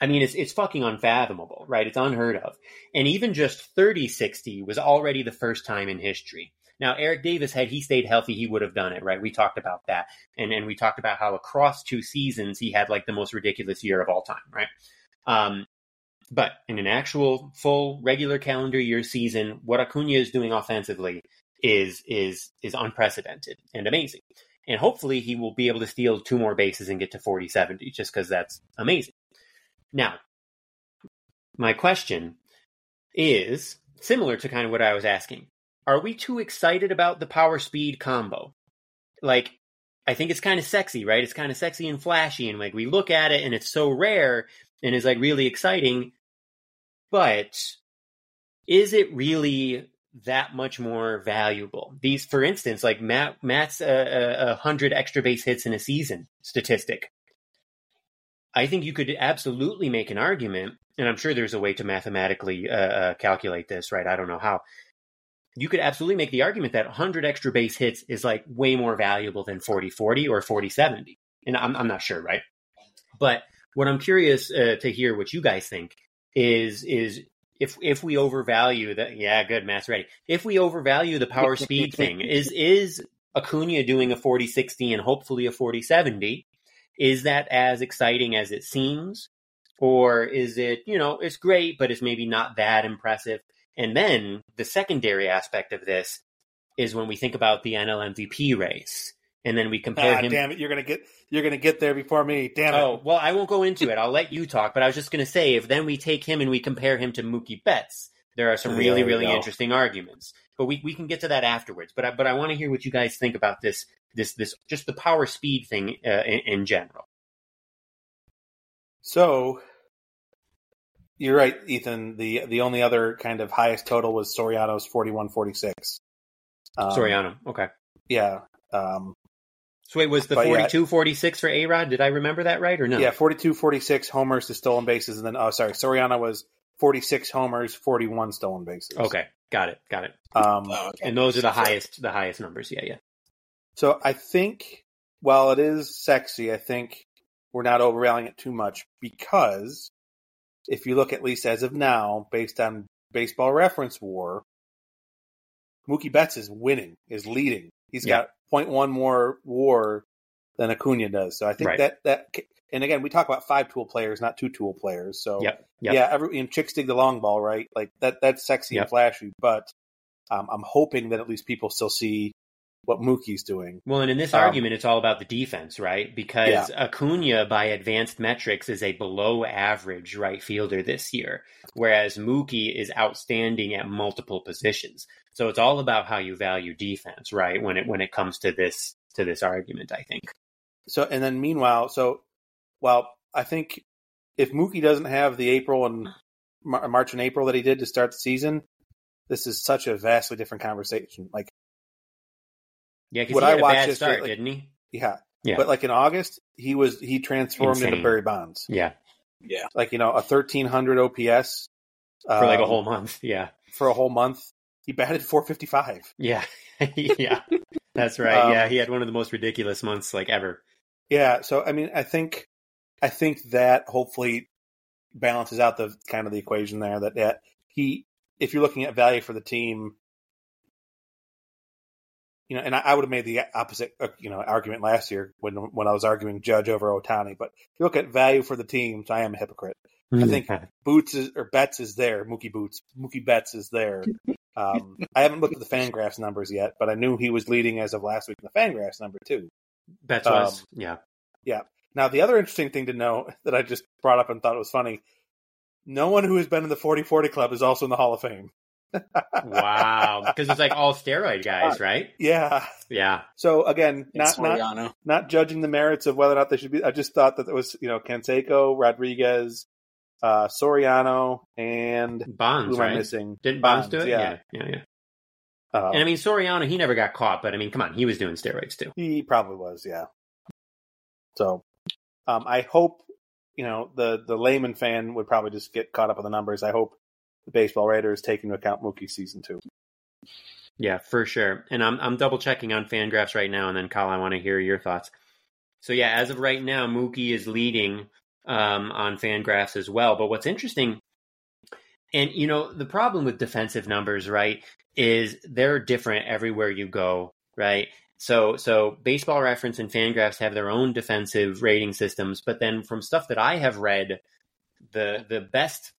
I mean, it's it's fucking unfathomable, right? It's unheard of. And even just thirty sixty was already the first time in history. Now, Eric Davis, had he stayed healthy, he would have done it, right? We talked about that. And and we talked about how across two seasons, he had like the most ridiculous year of all time, right? Um, but in an actual full regular calendar year season, what Acuña is doing offensively is is is unprecedented and amazing. And hopefully he will be able to steal two more bases and get to forty seventy just because that's amazing. Now, my question is similar to kind of what I was asking. Are we too excited about the power speed combo? Like, I think it's kind of sexy, right? It's kind of sexy and flashy. And like we look at it and it's so rare and it's like really exciting. But is it really that much more valuable. These, for instance, like Matt, Matt's a uh, hundred extra base hits in a season statistic. I think you could absolutely make an argument, and I'm sure there's a way to mathematically uh, uh, calculate this, right? I don't know how. You could absolutely make the argument that one hundred extra base hits is like way more valuable than forty forty or forty seventy. And I'm I'm not sure, right? But what I'm curious uh, to hear what you guys think is is if if we overvalue that, yeah, good, Matt's ready. If we overvalue the power speed thing, is is Acuna doing a forty sixty and hopefully a forty seventy? Is that as exciting as it seems? Or is it, you know, it's great, but it's maybe not that impressive? And then the secondary aspect of this is when we think about the N L M V P race, and then we compare ah, him. Damn it, you're gonna get you're gonna get there before me. Damn it. Oh well, I won't go into it. I'll let you talk. But I was just gonna say, if then we take him and we compare him to Mookie Betts, there are some really really go. interesting arguments. But we, we can get to that afterwards. But I, but I want to hear what you guys think about this this this just the power speed thing uh, in, in general. So. You're right, Ethan. The the only other kind of highest total was Soriano's forty-one forty-six. Um, Soriano, okay. Yeah. Um, so wait, was the forty-two forty-six yeah, for A-Rod? Did I remember that right or no? Yeah, forty-two forty-six homers to stolen bases. And then, oh, sorry, Soriano was forty-six homers, forty-one stolen bases. Okay, got it, got it. Um, oh, okay. And those are the highest, the highest numbers, yeah, yeah. So I think, while it is sexy, I think we're not overvaluing it too much because... If you look at least as of now, based on baseball reference war, Mookie Betts is winning, is leading. He's yeah. got zero point one more war than Acuna does. So I think right. that, that – and again, we talk about five-tool players, not two-tool players. So, yep. Yep. yeah, every, and chicks dig the long ball, right? Like that that's sexy yep. and flashy, but um, I'm hoping that at least people still see what Mookie's doing. Well, and in this um, argument, it's all about the defense, right? Because yeah. Acuna, by advanced metrics, is a below-average right fielder this year, whereas Mookie is outstanding at multiple positions. So it's all about how you value defense, right? When it when it comes to this to this argument, I think. So, and then meanwhile, so well, I think if Mookie doesn't have the April and Mar- March and April that he did to start the season, this is such a vastly different conversation. Like. Yeah, because he had I a bad start, year, like, didn't he? Yeah. yeah. But, like, in August, he was he transformed Insane. into Barry Bonds. Yeah. Yeah. Like, you know, a thirteen hundred O P S. For, um, like, a whole month. Yeah. For a whole month. He batted four fifty-five. Yeah. yeah. That's right. Um, yeah, he had one of the most ridiculous months, like, ever. Yeah. So, I mean, I think I think that hopefully balances out the kind of the equation there that, that he, if you're looking at value for the team, you know, and I, I would have made the opposite, uh, you know, argument last year when when I was arguing Judge over Ohtani. But if you look at value for the teams, I am a hypocrite. Mm-hmm. I think Boots is, or Betts is there. Mookie Boots, Mookie Betts is there. Um, I haven't looked at the Fangraphs numbers yet, but I knew he was leading as of last week in the Fangraphs number too. Betts um, was, yeah, yeah. Now the other interesting thing to know that I just brought up and thought it was funny: no one who has been in the forty forty club is also in the Hall of Fame. Wow, because it's like all steroid guys, right? Yeah, yeah. So again, not not, not judging the merits of whether or not they should be. I just thought that it was, you know, Canseco, Rodriguez, uh, Soriano, and Bonds. Who right? am I missing? Didn't Bonds, Bonds do it? Yeah, yeah, yeah. yeah. Um, and I mean, Soriano, he never got caught, but I mean, come on, he was doing steroids too. He probably was, yeah. So, um, I hope you know the the layman fan would probably just get caught up in the numbers. I hope. The baseball writer is taking into account Mookie's season two. Yeah, for sure. And I'm I'm double checking on Fangraphs right now, and then Kyle, I want to hear your thoughts. So yeah, as of right now, Mookie is leading um, on Fangraphs as well. But what's interesting, and you know, the problem with defensive numbers, right, is they're different everywhere you go, right? So so Baseball Reference and Fangraphs have their own defensive rating systems, but then from stuff that I have read, the the best.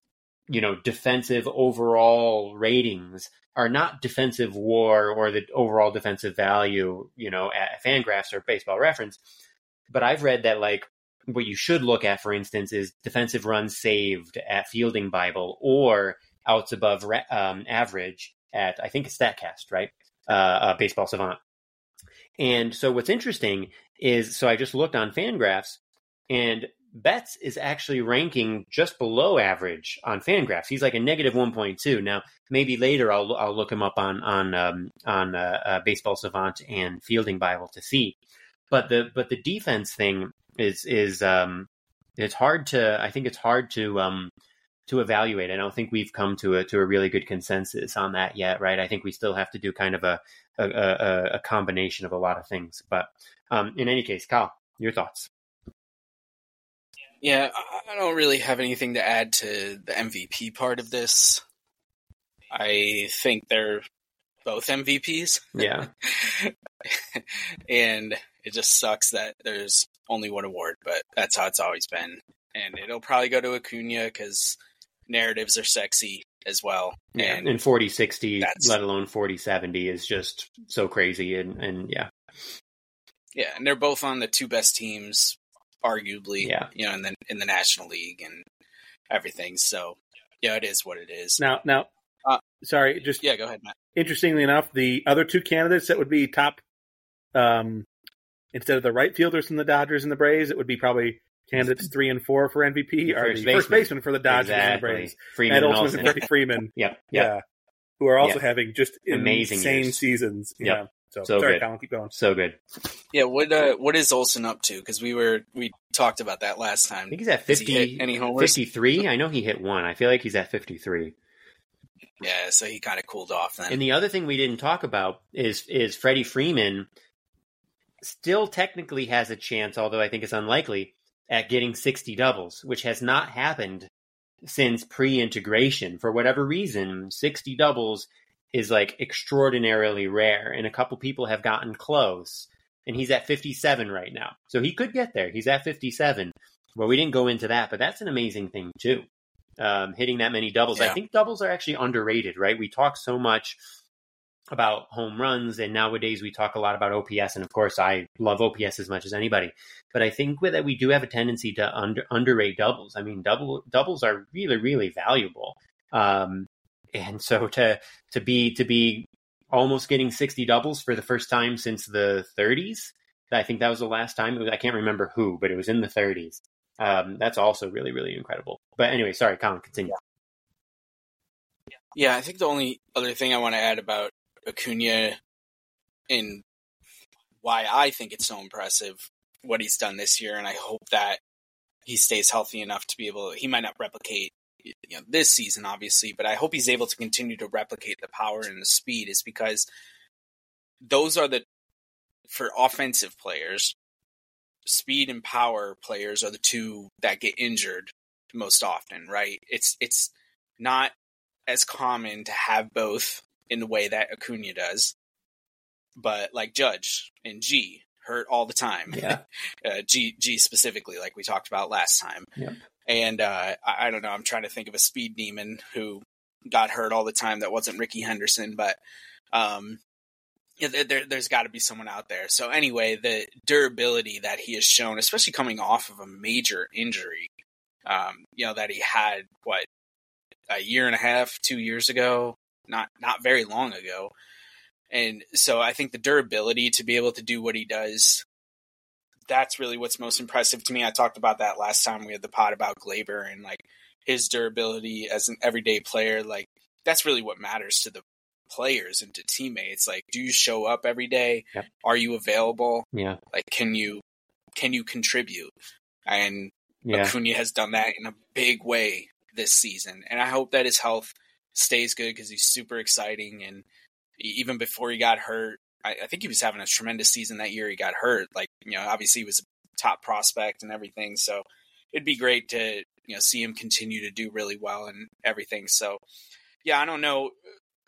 You know, defensive overall ratings are not defensive war or the overall defensive value, you know, at Fangraphs or Baseball Reference. But I've read that, like, what you should look at, for instance, is defensive runs saved at Fielding Bible or outs above um, average at, I think, StatCast, right? Uh, uh, Baseball Savant. And so what's interesting is, so I just looked on Fangraphs and Betts is actually ranking just below average on FanGraphs. He's like a negative one point two. Now, maybe later I'll I'll look him up on on um, on uh, uh, Baseball Savant and Fielding Bible to see. But the but the defense thing is is um, it's hard to I think it's hard to um, to evaluate. I don't think we've come to a to a really good consensus on that yet, right? I think we still have to do kind of a a, a, a combination of a lot of things. But um, in any case, Kyle, your thoughts. Yeah, I don't really have anything to add to the M V P part of this. I think they're both M V Ps. Yeah. And it just sucks that there's only one award, but that's how it's always been. And it'll probably go to Acuña because narratives are sexy as well. Yeah. And forty sixty, let alone forty seventy, is just so crazy. And, and yeah. Yeah, and they're both on the two best teams, arguably, yeah. You know, in the in the National League and everything. So, yeah, it is what it is. Now, now, uh, sorry, just yeah, go ahead, Matt. Interestingly enough, the other two candidates that would be top, um, instead of the right fielders from the Dodgers and the Braves, it would be probably candidates three and four for M V P, or the first baseman for the Dodgers exactly. and the Braves, Freeman and Olsen and Freddie Freeman, yeah, yeah, yeah, who are also yeah. having just amazing insane years. Seasons, yeah. Know. So, so sorry, good. Colin, keep going. So good. Yeah, what uh, what is Olsen up to? Because we were we talked about that last time. I think he's at fifty. He any homers? fifty-three? I know he hit one. I feel like he's at fifty-three. Yeah, so he kind of cooled off then. And the other thing we didn't talk about is is Freddie Freeman still technically has a chance, although I think it's unlikely, at getting sixty doubles, which has not happened since pre-integration. For whatever reason, sixty doubles is like extraordinarily rare, and a couple people have gotten close, and he's at fifty-seven right now. So he could get there. He's at fifty-seven. Well, we didn't go into that, but that's an amazing thing too. Um, hitting that many doubles. Yeah. I think doubles are actually underrated, right? We talk so much about home runs, and nowadays we talk a lot about O P S. And of course I love O P S as much as anybody, but I think that we do have a tendency to under underrate doubles. I mean, double doubles are really, really valuable. Um, And so to to be to be almost getting sixty doubles for the first time since the thirties, I think that was the last time. It was, I can't remember who, but it was in the thirties. Um, that's also really, really incredible. But anyway, sorry, Colin, continue. Yeah, I think the only other thing I want to add about Acuña and why I think it's so impressive, what he's done this year, and I hope that he stays healthy enough to be able to, he might not replicate you know, this season, obviously, but I hope he's able to continue to replicate the power and the speed, is because those are the, for offensive players, speed and power players are the two that get injured most often, right? It's, it's not as common to have both in the way that Acuña does, but like Judge and G hurt all the time. Yeah. uh, G, G specifically, like we talked about last time. Yeah. And uh, I, I don't know, I'm trying to think of a speed demon who got hurt all the time that wasn't Rickey Henderson, but um, there, there, there's got to be someone out there. So anyway, the durability that he has shown, especially coming off of a major injury, um, you know, that he had, what, a year and a half, two years ago, not not very long ago. And so I think the durability to be able to do what he does, that's really what's most impressive to me. I talked about that last time we had the pod about Glaber and like his durability as an everyday player. Like that's really what matters to the players and to teammates. Like, do you show up every day? Yep. Are you available? Yeah. Like, can you, can you contribute? And yeah. Acuña has done that in a big way this season. And I hope that his health stays good because he's super exciting. And even before he got hurt, I think he was having a tremendous season that year he got hurt. Like, you know, obviously he was a top prospect and everything. So it'd be great to, you know, see him continue to do really well and everything. So, yeah, I don't know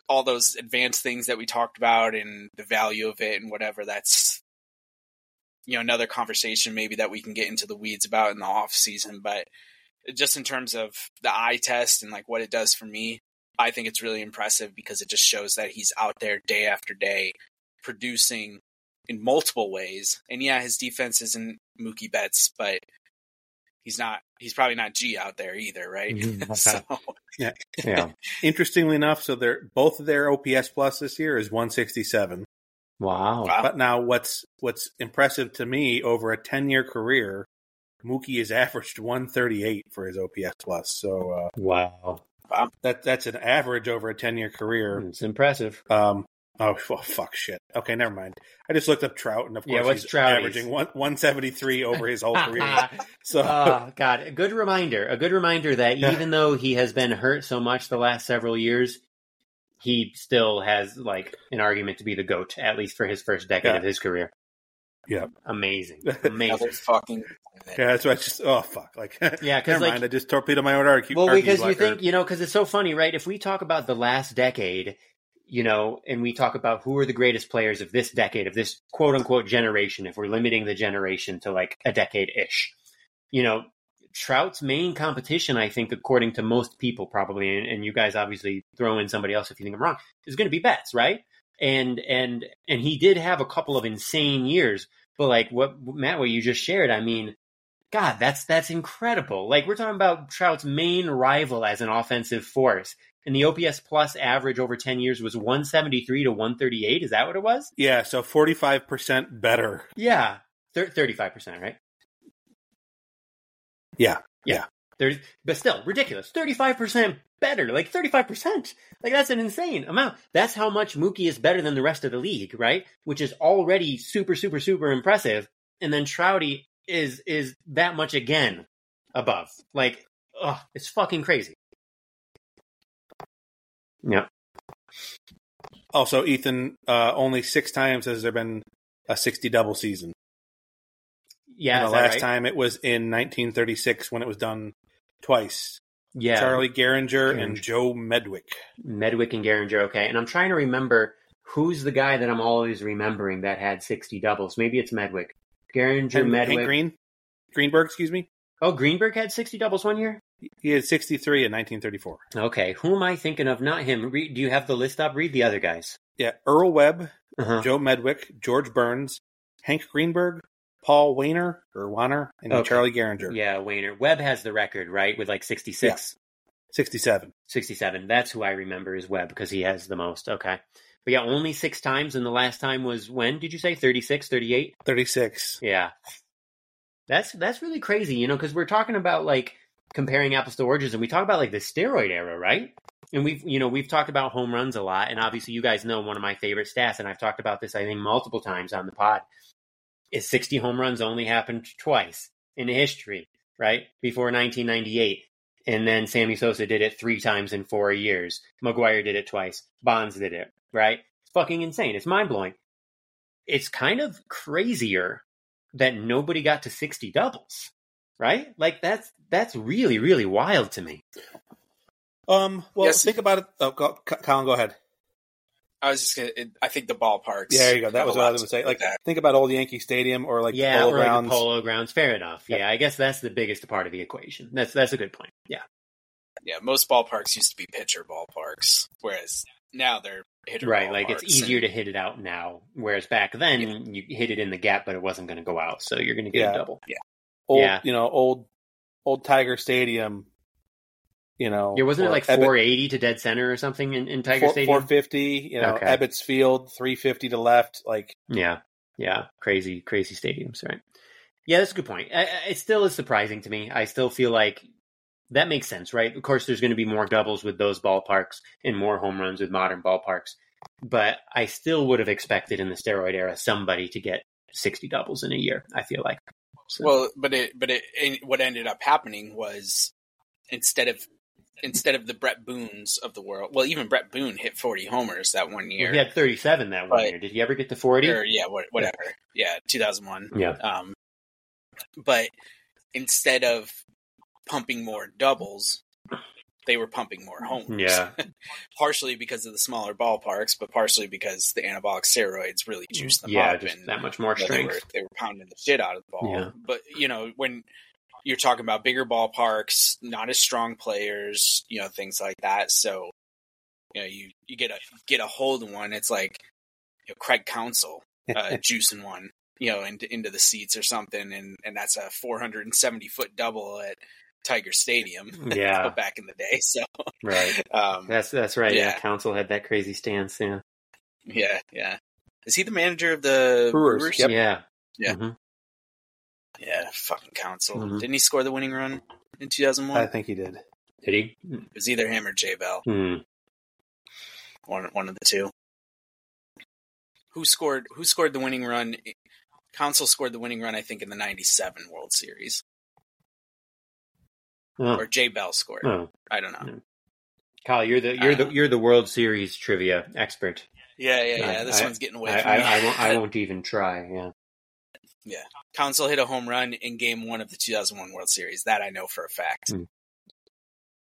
all those advanced things that we talked about and the value of it and whatever. That's, you know, another conversation maybe that we can get into the weeds about in the off season. But just in terms of the eye test and like what it does for me, I think it's really impressive because it just shows that he's out there day after day, producing in multiple ways. And yeah, his defense isn't Mookie Betts, but he's not, he's probably not G out there either. Right. Mm-hmm. so. Yeah. yeah. Interestingly enough. So they're both of their O P S plus this year is one sixty-seven. Wow. But now what's, what's impressive to me over a ten year career, Mookie has averaged one thirty-eight for his O P S plus. So uh, wow, wow, that that's an average over a ten year career. It's impressive. Um, oh, oh fuck, shit. Okay, never mind. I just looked up Trout, and of course, yeah, he's Trout averaging one one seventy-three over his whole career. So, oh god, a good reminder, a good reminder that even though he has been hurt so much the last several years, he still has like an argument to be the GOAT, at least for his first decade yeah. of his career. Yeah, amazing, amazing. fucking yeah, that's what I just. Oh fuck, like yeah, because like, mind, I just torpedoed my own argue. Well, because you think you know, because it's so funny, right? If we talk about the last decade, you know, and we talk about who are the greatest players of this decade, of this quote unquote generation, if we're limiting the generation to like a decade ish, you know, Trout's main competition, I think, according to most people, probably, and, and you guys obviously throw in somebody else if you think I'm wrong, is going to be Betts, right? And and and he did have a couple of insane years, but like what Matt, what you just shared, I mean, God, that's that's incredible. Like we're talking about Trout's main rival as an offensive force, and the O P S plus average over ten years was one seventy three to one thirty eight. Is that what it was? Yeah, so forty five percent better. Yeah, thirty five percent, right? Yeah, yeah. thirty but still ridiculous. Thirty five percent. Better, like thirty-five percent. Like, that's an insane amount. That's how much Mookie is better than the rest of the league, right? Which is already super, super, super impressive. And then Trouty is is that much again above. Like, ugh, it's fucking crazy. Yeah. Also, Ethan, uh, only six times has there been a sixty double season. Yeah, and the last right? time it was in nineteen thirty-six when it was done twice. Yeah, Charlie Gehringer, Gehringer and Joe Medwick. Medwick and Gehringer, okay. And I'm trying to remember who's the guy that I'm always remembering that had sixty doubles. Maybe it's Medwick. Gehringer, and, Medwick. Hank Green? Greenberg, excuse me? Oh, Greenberg had sixty doubles one year? He had sixty-three in nineteen thirty-four. Okay, who am I thinking of? Not him. Read, do you have the list up? Read the other guys. Yeah, Earl Webb, uh-huh. Joe Medwick, George Burns, Hank Greenberg, Paul Wainer, or Warner, and okay. Charlie Gehringer. Yeah, Wainer. Webb has the record, right, with like sixty-six? Yeah. sixty-seven. sixty-seven. That's who I remember is Webb, because he has the most. Okay. But yeah, only six times, and the last time was when, did you say? thirty-six, thirty-eight? thirty-six. Yeah. That's that's really crazy, you know, because we're talking about, like, comparing apples to oranges, and we talk about, like, the steroid era, right? And we've, you know, we've talked about home runs a lot, and obviously you guys know one of my favorite stats, and I've talked about this, I think, multiple times on the pod, is sixty home runs only happened twice in history, right? Before nineteen ninety-eight. And then Sammy Sosa did it three times in four years. McGwire did it twice. Bonds did it, right? It's fucking insane. It's mind-blowing. It's kind of crazier that nobody got to sixty doubles, right? Like, that's that's really, really wild to me. Um. Well, yes. Think about it. Oh, go, Colin, go ahead. I was just going to, I think the ballparks. Yeah, there you go. That was what I was going to say. Like, that. Think about old Yankee Stadium or like yeah, Polo or like Grounds. Yeah, Polo Grounds. Fair enough. Yeah, yeah, I guess that's the biggest part of the equation. That's that's a good point. Yeah. Yeah, most ballparks used to be pitcher ballparks, whereas now they're hitter right, ballparks. Right, like it's easier and... to hit it out now, whereas back then yeah. you hit it in the gap, but it wasn't going to go out, so you're going to get yeah. a double. Yeah. Old, yeah. You know, old, old Tiger Stadium. You know, yeah, wasn't it like four eighty Ebbett, to dead center or something in, in Tiger four, Stadium? four fifty, you know, okay. Ebbets Field, three fifty to left. Like, yeah, yeah, crazy, crazy stadiums, right? Yeah, that's a good point. I, it still is surprising to me. I still feel like that makes sense, right? Of course, there's going to be more doubles with those ballparks and more home runs with modern ballparks, but I still would have expected in the steroid era somebody to get sixty doubles in a year. I feel like. So. Well, but it, but it, it, what ended up happening was instead of Instead of the Brett Boones of the world. Well, even Brett Boone hit forty homers that one year. Well, he had thirty-seven that one but, year. Did he ever get to forty? Or, yeah, whatever. Yeah, two thousand one. Yeah. Um, but instead of pumping more doubles, they were pumping more homers. Yeah. Partially because of the smaller ballparks, but partially because the anabolic steroids really juiced them yeah, up. Yeah, that much more strength. They were, they were pounding the shit out of the ball. Yeah. But, you know, when... You're talking about bigger ballparks, not as strong players, you know, things like that. So, you know, you, you get a get a hold of one. It's like you know, Craig Counsell uh, juicing one, you know, into into the seats or something, and, and that's a four hundred seventy foot double at Tiger Stadium. Yeah, back in the day. So right, um, that's that's right. Yeah. yeah, Counsell had that crazy stance. Yeah, yeah, yeah. Is he the manager of the Brewers? Brewers? Yep. Yeah, yeah. Mm-hmm. Yeah, fucking Council. Mm-hmm. Didn't he score the winning run in two thousand one? I think he did. Did he? It was either him or J. Bell. Mm. One, one of the two. Who scored? Who scored the winning run? Council scored the winning run, I think, in the ninety-seven World Series. Oh. Or J. Bell scored. Oh. I don't know. Kyle, you're the you're the you're the World Series trivia expert. Yeah, yeah, yeah. I, this I, one's getting away I, from I, me. I, I, won't, I won't even try. Yeah. Yeah. Council hit a home run in Game One of the two thousand one World Series. That I know for a fact. Mm.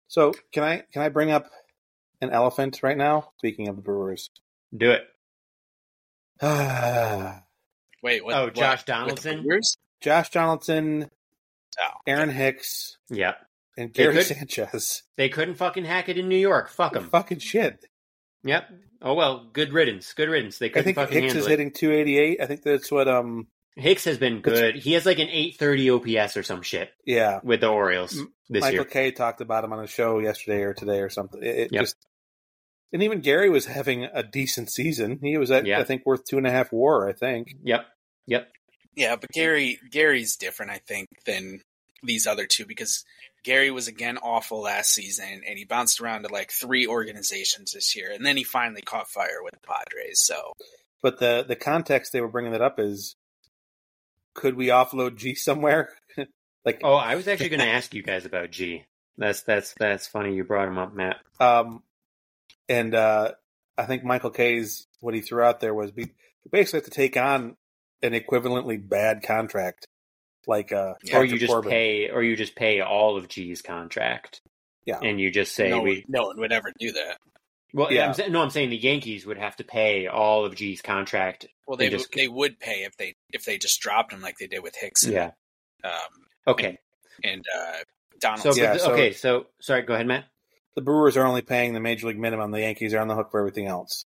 So can I can I bring up an elephant right now? Speaking of the Brewers, do it. Wait, what? Oh, Josh what, Donaldson. Josh Donaldson, oh, Aaron Hicks, yeah, and Gary they could, Sanchez. They couldn't fucking hack it in New York. Fuck them. Fucking shit. Yep. Oh well. Good riddance. Good riddance. They couldn't fucking handle it. I think Hicks is it. hitting two eighty-eight. I think that's what um. Hicks has been good. He has like an eight thirty O P S or some shit. Yeah, with the Orioles this Michael year. Michael Kay talked about him on a show yesterday or today or something. It, it yep. just and even Gary was having a decent season. He was at yep. I think worth two and a half WAR. I think. Yep. Yep. Yeah, but Gary Gary's different, I think, than these other two because Gary was again awful last season, and he bounced around to like three organizations this year, and then he finally caught fire with the Padres. So, but the the context they were bringing that up is. Could we offload G somewhere? like, oh, I was actually going to ask you guys about G. That's that's that's funny. You brought him up, Matt. Um, and uh, I think Michael Kay's what he threw out there was be, basically have to take on an equivalently bad contract, like uh, yeah, or you just Corbin. pay, or you just pay all of G's contract. Yeah, and you just say no, we, no one would ever do that. Well, yeah. I'm, no, I'm saying the Yankees would have to pay all of G's contract. Well, they just, they would pay if they if they just dropped him like they did with Hicks. And, yeah. Um, okay. And, and uh, Donaldson. So, yeah, so, okay, so sorry. Go ahead, Matt. The Brewers are only paying the major league minimum. The Yankees are on the hook for everything else.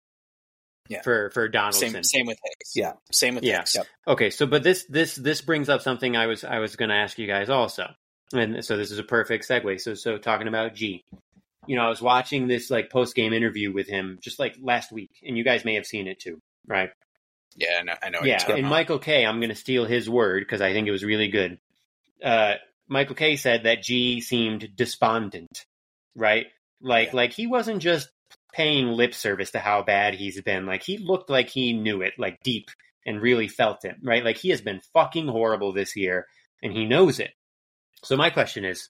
Yeah. For for Donaldson. Same, same with Hicks. Yeah. Same with yeah. Hicks. Yep. Okay. So, but this this this brings up something I was I was going to ask you guys also, and so this is a perfect segue. So so talking about G. You know, I was watching this like post game interview with him just like last week, and you guys may have seen it too, right? Yeah, no, I know. Yeah, and on. Michael Kay, I'm going to steal his word because I think it was really good. Uh, Michael Kay said that G seemed despondent, right? Like, yeah. like he wasn't just paying lip service to how bad he's been. Like he looked like he knew it, like deep and really felt it, right? Like he has been fucking horrible this year, and he knows it. So my question is.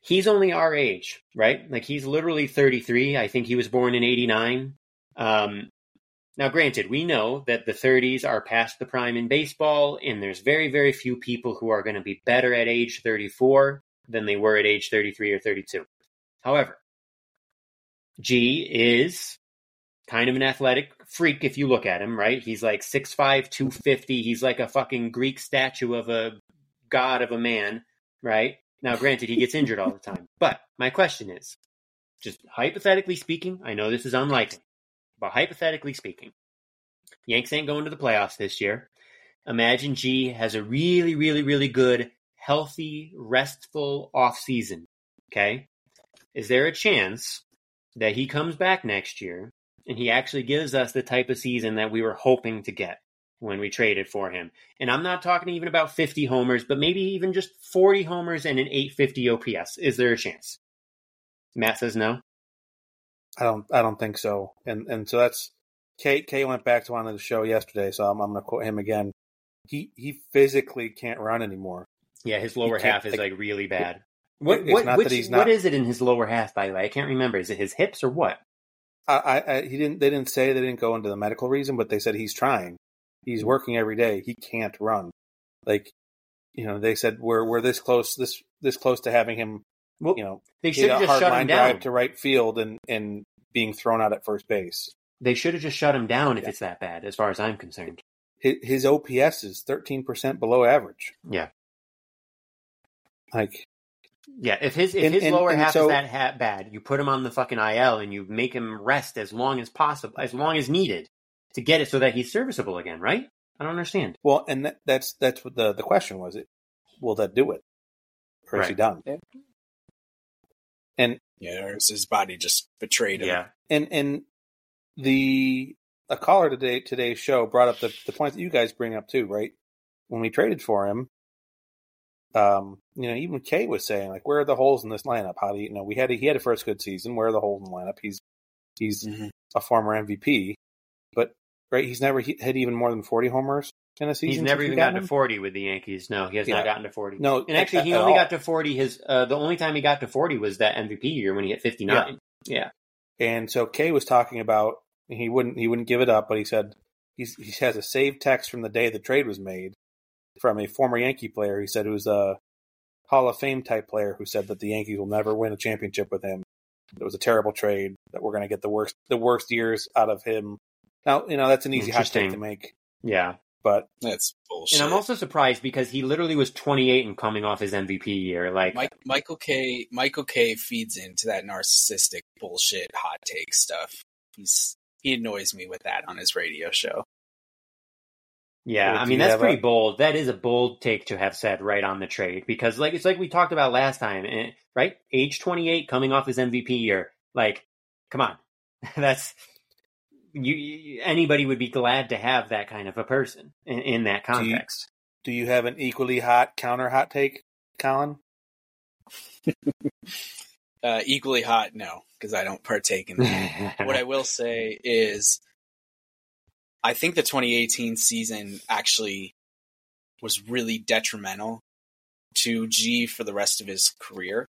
He's only our age, right? Like he's literally thirty-three. I think he was born in eighty-nine. Um, now, granted, we know that the thirties are past the prime in baseball, and there's very, very few people who are going to be better at age thirty-four than they were at age thirty-three or thirty-two. However, G is kind of an athletic freak if you look at him, right? He's like six five, two fifty. He's like a fucking Greek statue of a god of a man, right? Now, granted, he gets injured all the time. But my question is, just hypothetically speaking, I know this is unlikely, but hypothetically speaking, Yanks ain't going to the playoffs this year. Imagine G has a really, really, really good, healthy, restful offseason, okay? Is there a chance that he comes back next year and he actually gives us the type of season that we were hoping to get? When we traded for him. And I'm not talking even about fifty homers, but maybe even just forty homers and an eight fifty O P S. Is there a chance? Matt says no. I don't I don't think so. And and so that's Kay Kay went back to one of the show yesterday, so I'm I'm gonna quote him again. He he physically can't run anymore. Yeah, his lower half is like, like really bad. What what not which, that he's not, what is it in his lower half, by the way? I can't remember. Is it his hips or what? I, I he didn't they didn't say they didn't go into the medical reason, but they said he's trying. He's working every day. He can't run. Like, you know, they said we're we're this close, this this close to having him. Well, you know, they should have just shut him down. Drive to right field and, and being thrown out at first base. They should have just shut him down yeah. if it's that bad, as far as I'm concerned. His O P S is thirteen percent below average. Yeah. Like, yeah. If his if and, his and, lower and half so, is that hat bad, you put him on the fucking I L and you make him rest as long as possible, as long as needed. To get it so that he's serviceable again, right? I don't understand. Well, and that, that's that's what the, the question was. It will that do it? Or right. is he done? Yeah. And yeah, or is his body just betrayed him? Yeah. And and the a caller today today's show brought up the, the point that you guys bring up too, right? When we traded for him, um, you know, even Kay was saying, like, where are the holes in this lineup? How do you, you know, we had a, he had a first good season. Where are the holes in the lineup? He's he's mm-hmm. a former M V P, but right, he's never hit even more than forty homers in a season. He's never even gotten, gotten to forty with the Yankees. No, he has yeah. not gotten to forty. No, and actually, he only all. got to forty. His uh, the only time he got to forty was that M V P year when he hit fifty-nine. Yeah. yeah. And so Kay was talking about he wouldn't he wouldn't give it up, but he said he's, he has a saved text from the day the trade was made from a former Yankee player. He said it was a Hall of Fame type player who said that the Yankees will never win a championship with him. It was a terrible trade, that we're going to get the worst, the worst years out of him. Now, you know, that's an easy hot take to make. Yeah. But that's bullshit. And I'm also surprised because he literally was twenty-eight and coming off his M V P year. Like Mike, Michael K. Michael K. feeds into that narcissistic bullshit hot take stuff. He's he annoys me with that on his radio show. Yeah, I mean, that's pretty a... bold. That is a bold take to have said right on the trade, because like it's like we talked about last time, and, right? Age twenty-eight, coming off his M V P year. Like, come on, that's. You, you, anybody would be glad to have that kind of a person in, in that context. Do you, do you have an equally hot counter hot take, Colin? uh, equally hot, no, because I don't partake in that. What I will say is I think the twenty eighteen season actually was really detrimental to G for the rest of his career.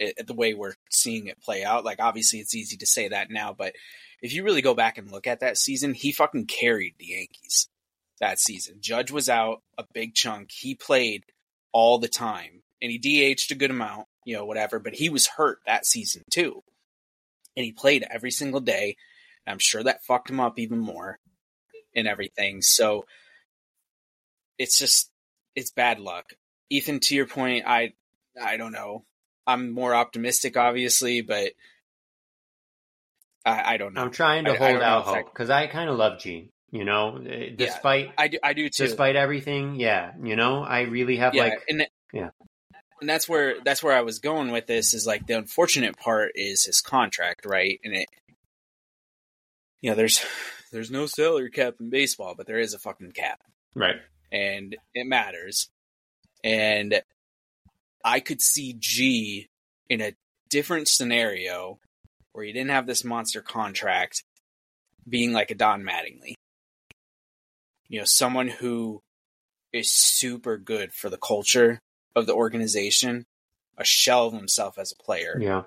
It, the way we're seeing it play out. Like, obviously, it's easy to say that now, but if you really go back and look at that season, he fucking carried the Yankees that season. Judge was out a big chunk. He played all the time, and he D H'd a good amount, you know, whatever, but he was hurt that season too. And he played every single day. And I'm sure that fucked him up even more and everything. So it's just, it's bad luck. Ethan, to your point, I, I don't know. I'm more optimistic, obviously, but I, I don't know. I'm trying to I, hold I out hope because I kind of love Gene, you know, despite yeah, I, do, I do too. Despite everything. Yeah. You know, I really have yeah, like, and, yeah. And that's where, that's where I was going with this is like the unfortunate part is his contract. Right. And it, you know, there's, there's no salary cap in baseball, but there is a fucking cap. Right. And it matters. And I could see G in a different scenario where he didn't have this monster contract being like a Don Mattingly. You know, someone who is super good for the culture of the organization, a shell of himself as a player. Yeah.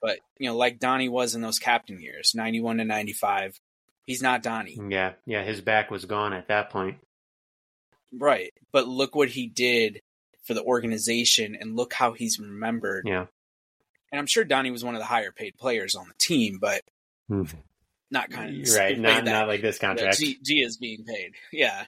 But, you know, like Donnie was in those captain years, ninety-one to ninety-five, he's not Donnie. Yeah, yeah, his back was gone at that point. Right, but look what he did for the organization and look how he's remembered. Yeah. And I'm sure Donnie was one of the higher paid players on the team, but mm. not kind of right. Not, not like this contract. G, G is being paid. Yeah.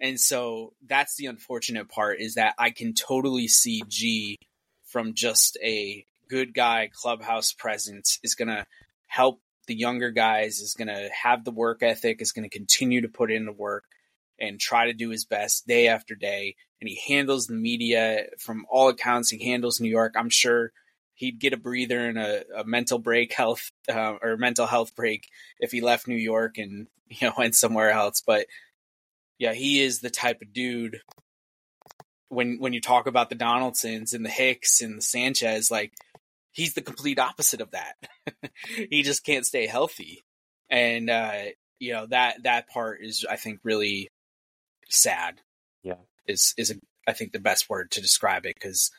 And so that's the unfortunate part is that I can totally see G from just a good guy clubhouse presence is going to help the younger guys, is going to have the work ethic, is going to continue to put in the work and try to do his best day after day. And he handles the media from all accounts. He handles New York. I'm sure he'd get a breather and a, a mental break health uh, or mental health break if he left New York and, you know, went somewhere else. But yeah, he is the type of dude when, when you talk about the Donaldsons and the Hicks and the Sanchez, like he's the complete opposite of that. He just can't stay healthy. And, uh, you know, that, that part is, I think, really sad. Yeah. Is is a, I think the best word to describe it because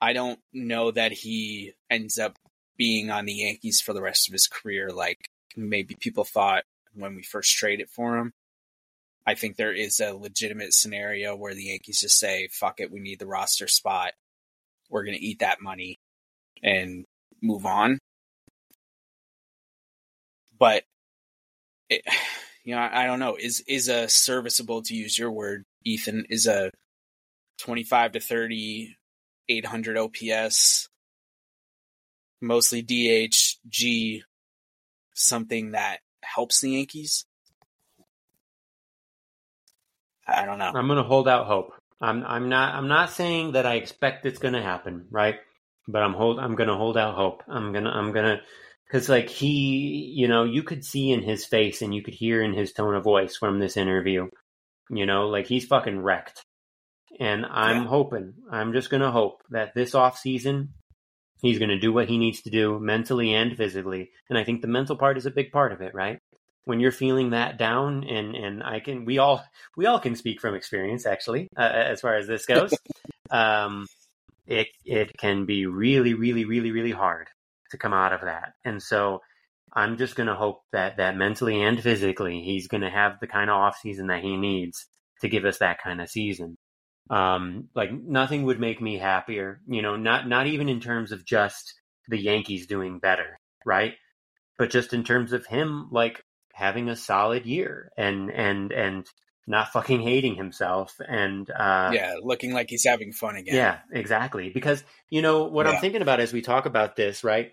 I don't know that he ends up being on the Yankees for the rest of his career like maybe people thought when we first traded for him. I think there is a legitimate scenario where the Yankees just say, fuck it, we need the roster spot. We're going to eat that money and move on. But, it, you know, I, I don't know. Is, is a serviceable, to use your word, Ethan, is a twenty-five to thirty, eight hundred O P S, mostly D H, G, something that helps the Yankees? I don't know. I'm going to hold out hope. I'm I'm not I'm not saying that I expect it's going to happen, right? But I'm hold I'm going to hold out hope. I'm going to I'm going to cuz like he, you know, you could see in his face and you could hear in his tone of voice from this interview. You know, like he's fucking wrecked. And I'm yeah. hoping, I'm just going to hope that this offseason, he's going to do what he needs to do mentally and physically. And I think the mental part is a big part of it, right? When you're feeling that down, and, and I can, we all, we all can speak from experience, actually, uh, as far as this goes, um, it, it can be really, really, really, really hard to come out of that. And so I'm just going to hope that, that mentally and physically, he's going to have the kind of off season that he needs to give us that kind of season. Um, like nothing would make me happier, you know, not, not even in terms of just the Yankees doing better, right? But just in terms of him, like, having a solid year and, and, and not fucking hating himself. And, uh, yeah, looking like he's having fun again. Yeah, exactly. Because you know what yeah. I'm thinking about as we talk about this, right?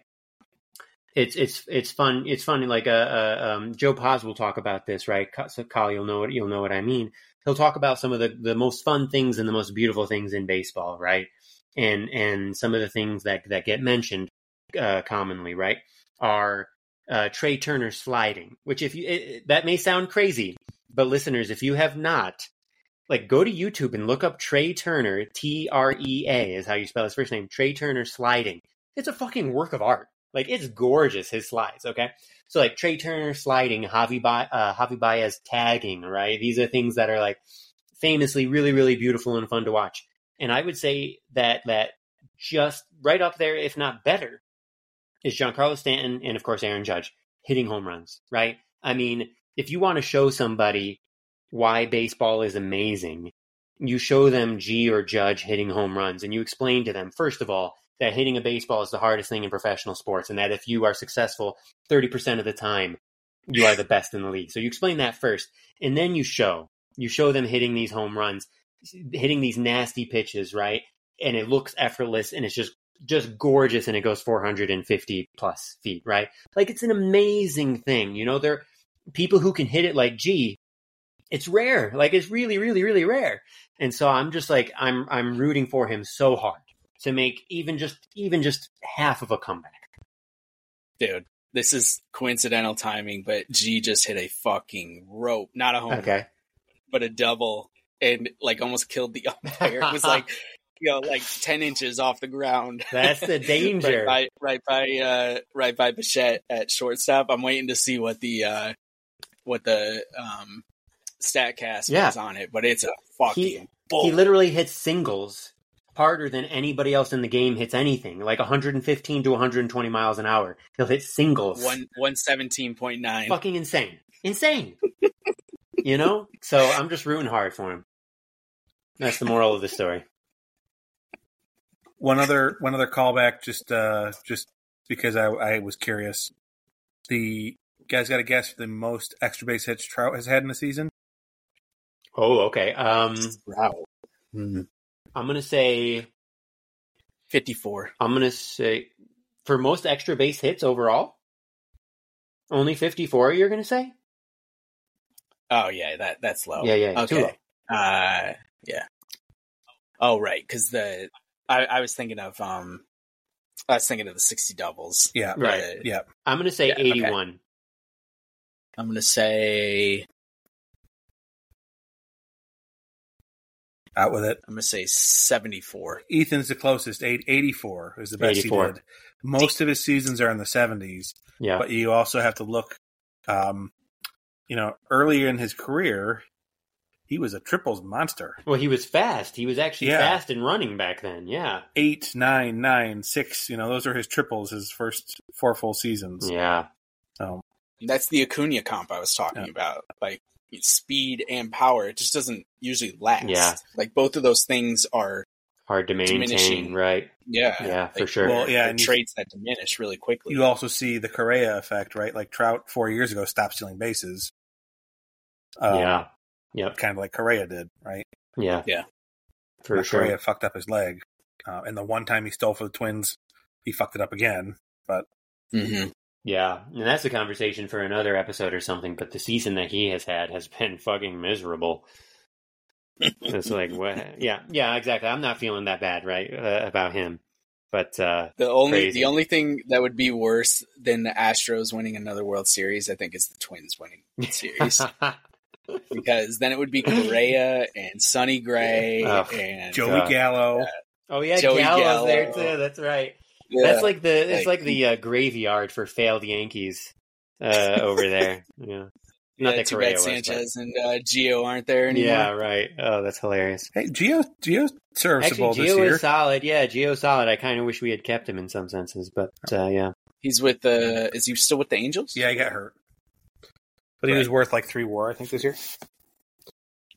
It's, it's, it's fun. It's funny. Like, uh, uh um, Joe Paz will talk about this, right? So Kyle, you'll know it. You'll know what I mean. He'll talk about some of the, the most fun things and the most beautiful things in baseball. Right. And, and some of the things that, that get mentioned, uh, commonly, right, are, Uh, Trey Turner sliding, which if you it, that may sound crazy, but listeners, if you have not, like, go to YouTube and look up Trey Turner, T R E A is how you spell his first name, Trey Turner sliding. It's a fucking work of art. Like, it's gorgeous, his slides. Okay, so like Trey Turner sliding, Javi ba- uh, Javi Baez tagging, right? These are things that are like famously really, really beautiful and fun to watch. And I would say that that just right up there, if not better, is Giancarlo Stanton and, of course, Aaron Judge hitting home runs, right? I mean, if you want to show somebody why baseball is amazing, you show them G or Judge hitting home runs, and you explain to them, first of all, that hitting a baseball is the hardest thing in professional sports, and that if you are successful thirty percent of the time, you are the best in the league. So you explain that first, and then you show. You show them hitting these home runs, hitting these nasty pitches, right? And it looks effortless, and it's just just gorgeous, and it goes four hundred fifty plus feet, right? Like, it's an amazing thing. You know, there people who can hit it like G, it's rare. Like, it's really, really, really rare. And so I'm just like, I'm, I'm rooting for him so hard to make even just, even just half of a comeback. Dude, this is coincidental timing, but G just hit a fucking rope, not a home run, okay, but a double, and like almost killed the umpire. It was like, you know, like ten inches off the ground. That's the danger. right by, right by, uh, right by Bichette at shortstop. I'm waiting to see what the, uh, what the, um, Statcast yeah. was on it, but it's a fucking he, bull. He literally hits singles harder than anybody else in the game hits anything, like one fifteen to one twenty miles an hour. He'll hit singles. One, one seventeen point nine. Fucking insane. Insane. You know? So I'm just rooting hard for him. That's the moral of the story. One other one other callback, just uh, just because I, I was curious. The guys got a guess for the most extra base hits Trout has had in a season? Oh, okay. Um, wow. I'm going to say... fifty-four. I'm going to say... For most extra base hits overall? Only fifty-four, you're going to say? Oh, yeah, that that's low. Yeah, yeah, okay. Too low. Uh, yeah. Oh, right, because the... I, I was thinking of, um, I was thinking of the sixty doubles. Yeah, right. Uh, yeah, I'm gonna say yeah, eighty-one. Okay. I'm gonna say out with it. I'm gonna say seventy-four. Ethan's the closest. Eight, eighty-four is the best eighty-four. He did. Most of his seasons are in the seventies. Yeah, but you also have to look, um, you know, earlier in his career. He was a triples monster. Well, he was fast. He was actually yeah. fast and running back then. Yeah. Eight, nine, nine, six. You know, those are his triples, his first four full seasons. Yeah. So that's the Acuna comp I was talking yeah. about. Like speed and power. It just doesn't usually last. Yeah. Like both of those things are hard to maintain. Diminishing. Right. Yeah. Yeah, like, for sure. Well, yeah. And traits you, that diminish really quickly. You also see the Correa effect, right? Like Trout four years ago stopped stealing bases. Um, yeah. Yep. Kind of like Correa did, right? Yeah. Yeah. For Correa sure. Correa fucked up his leg. Uh, and the one time he stole for the Twins, he fucked it up again. But mm-hmm. Yeah. And that's a conversation for another episode or something. But the season that he has had has been fucking miserable. It's like, what? Yeah. Yeah, exactly. I'm not feeling that bad, right, uh, about him. But uh, the only crazy. the only thing that would be worse than the Astros winning another World Series, I think, is the Twins winning the series. because then it would be Correa and Sonny Gray oh, and Joey uh, Gallo. Uh, oh yeah, Joey Gallo's Gallo. There too. That's right. Yeah, that's like the it's like, like the uh, graveyard for failed Yankees uh, over there. Yeah. Not yeah, that Correa was, Sanchez but... and uh, Gio aren't there anymore. Yeah, right. Oh, that's hilarious. Hey, Gio, Gio's serviceable Actually, Gio this year. Gio is solid. Yeah, Gio's solid. I kind of wish we had kept him in some senses, but uh, yeah. He's with the. Uh, is he still with the Angels? Yeah, he got hurt, but right. He was worth like three WAR, I think, this year.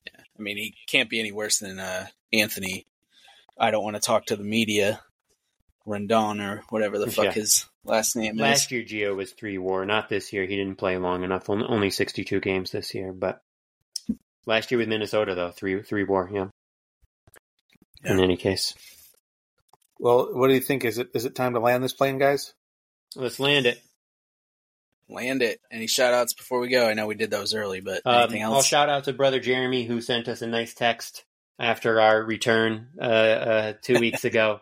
Yeah, I mean, he can't be any worse than uh, Anthony. I don't want to talk to the media. Rendon or whatever the fuck yeah. his last name last is. Last year, Gio was three WAR. Not this year. He didn't play long enough. Only sixty-two games this year. But last year with Minnesota, though, three three WAR. Yeah. yeah. In any case. Well, what do you think? Is it is it time to land this plane, guys? Let's land it. Land it. Any shout-outs before we go? I know we did those early, but um, anything else? I'll shout-out to Brother Jeremy, who sent us a nice text after our return uh, uh, two weeks ago.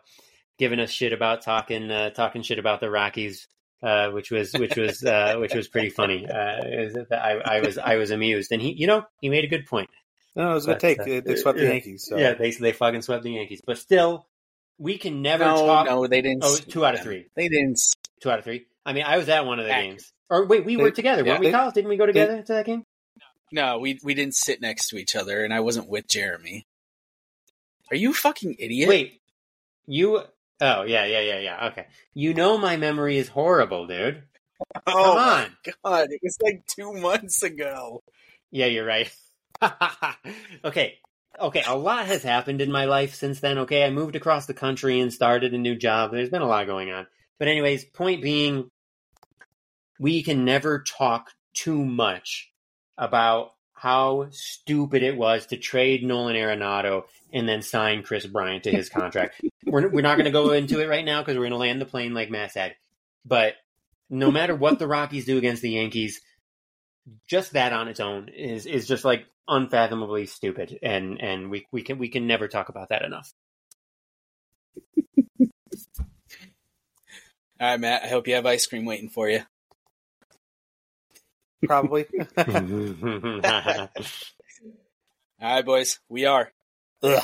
Giving us shit about talking, uh, talking shit about the Rockies, uh, which was, which was, uh, which was pretty funny. Uh, I, I was, I was amused, and he, you know, he made a good point. No, it was a good take. Uh, they swept the Yankees. So. Yeah, they they fucking swept the Yankees. But still, we can never no, talk. No, they didn't. Oh, two out of three. They didn't. Two out of three. I mean, I was at one of the Back. games. Or wait, we they, were together, yeah, weren't we, Kyle? Didn't we go together they, to that game? No, we we didn't sit next to each other, and I wasn't with Jeremy. Are you a fucking idiot? Wait, you. Oh, yeah, yeah, yeah, yeah. Okay. You know my memory is horrible, dude. Oh, come on. God. It was like two months ago. Yeah, you're right. Okay. Okay. A lot has happened in my life since then. Okay. I moved across the country and started a new job. There's been a lot going on. But anyways, point being, we can never talk too much about how stupid it was to trade Nolan Arenado and then sign Chris Bryant to his contract. we're we're not going to go into it right now because we're going to land the plane like Matt said. But no matter what the Rockies do against the Yankees, just that on its own is is just like unfathomably stupid, and and we we can we can never talk about that enough. All right, Matt. I hope you have ice cream waiting for you. Probably. All right, boys. We are. Ugh.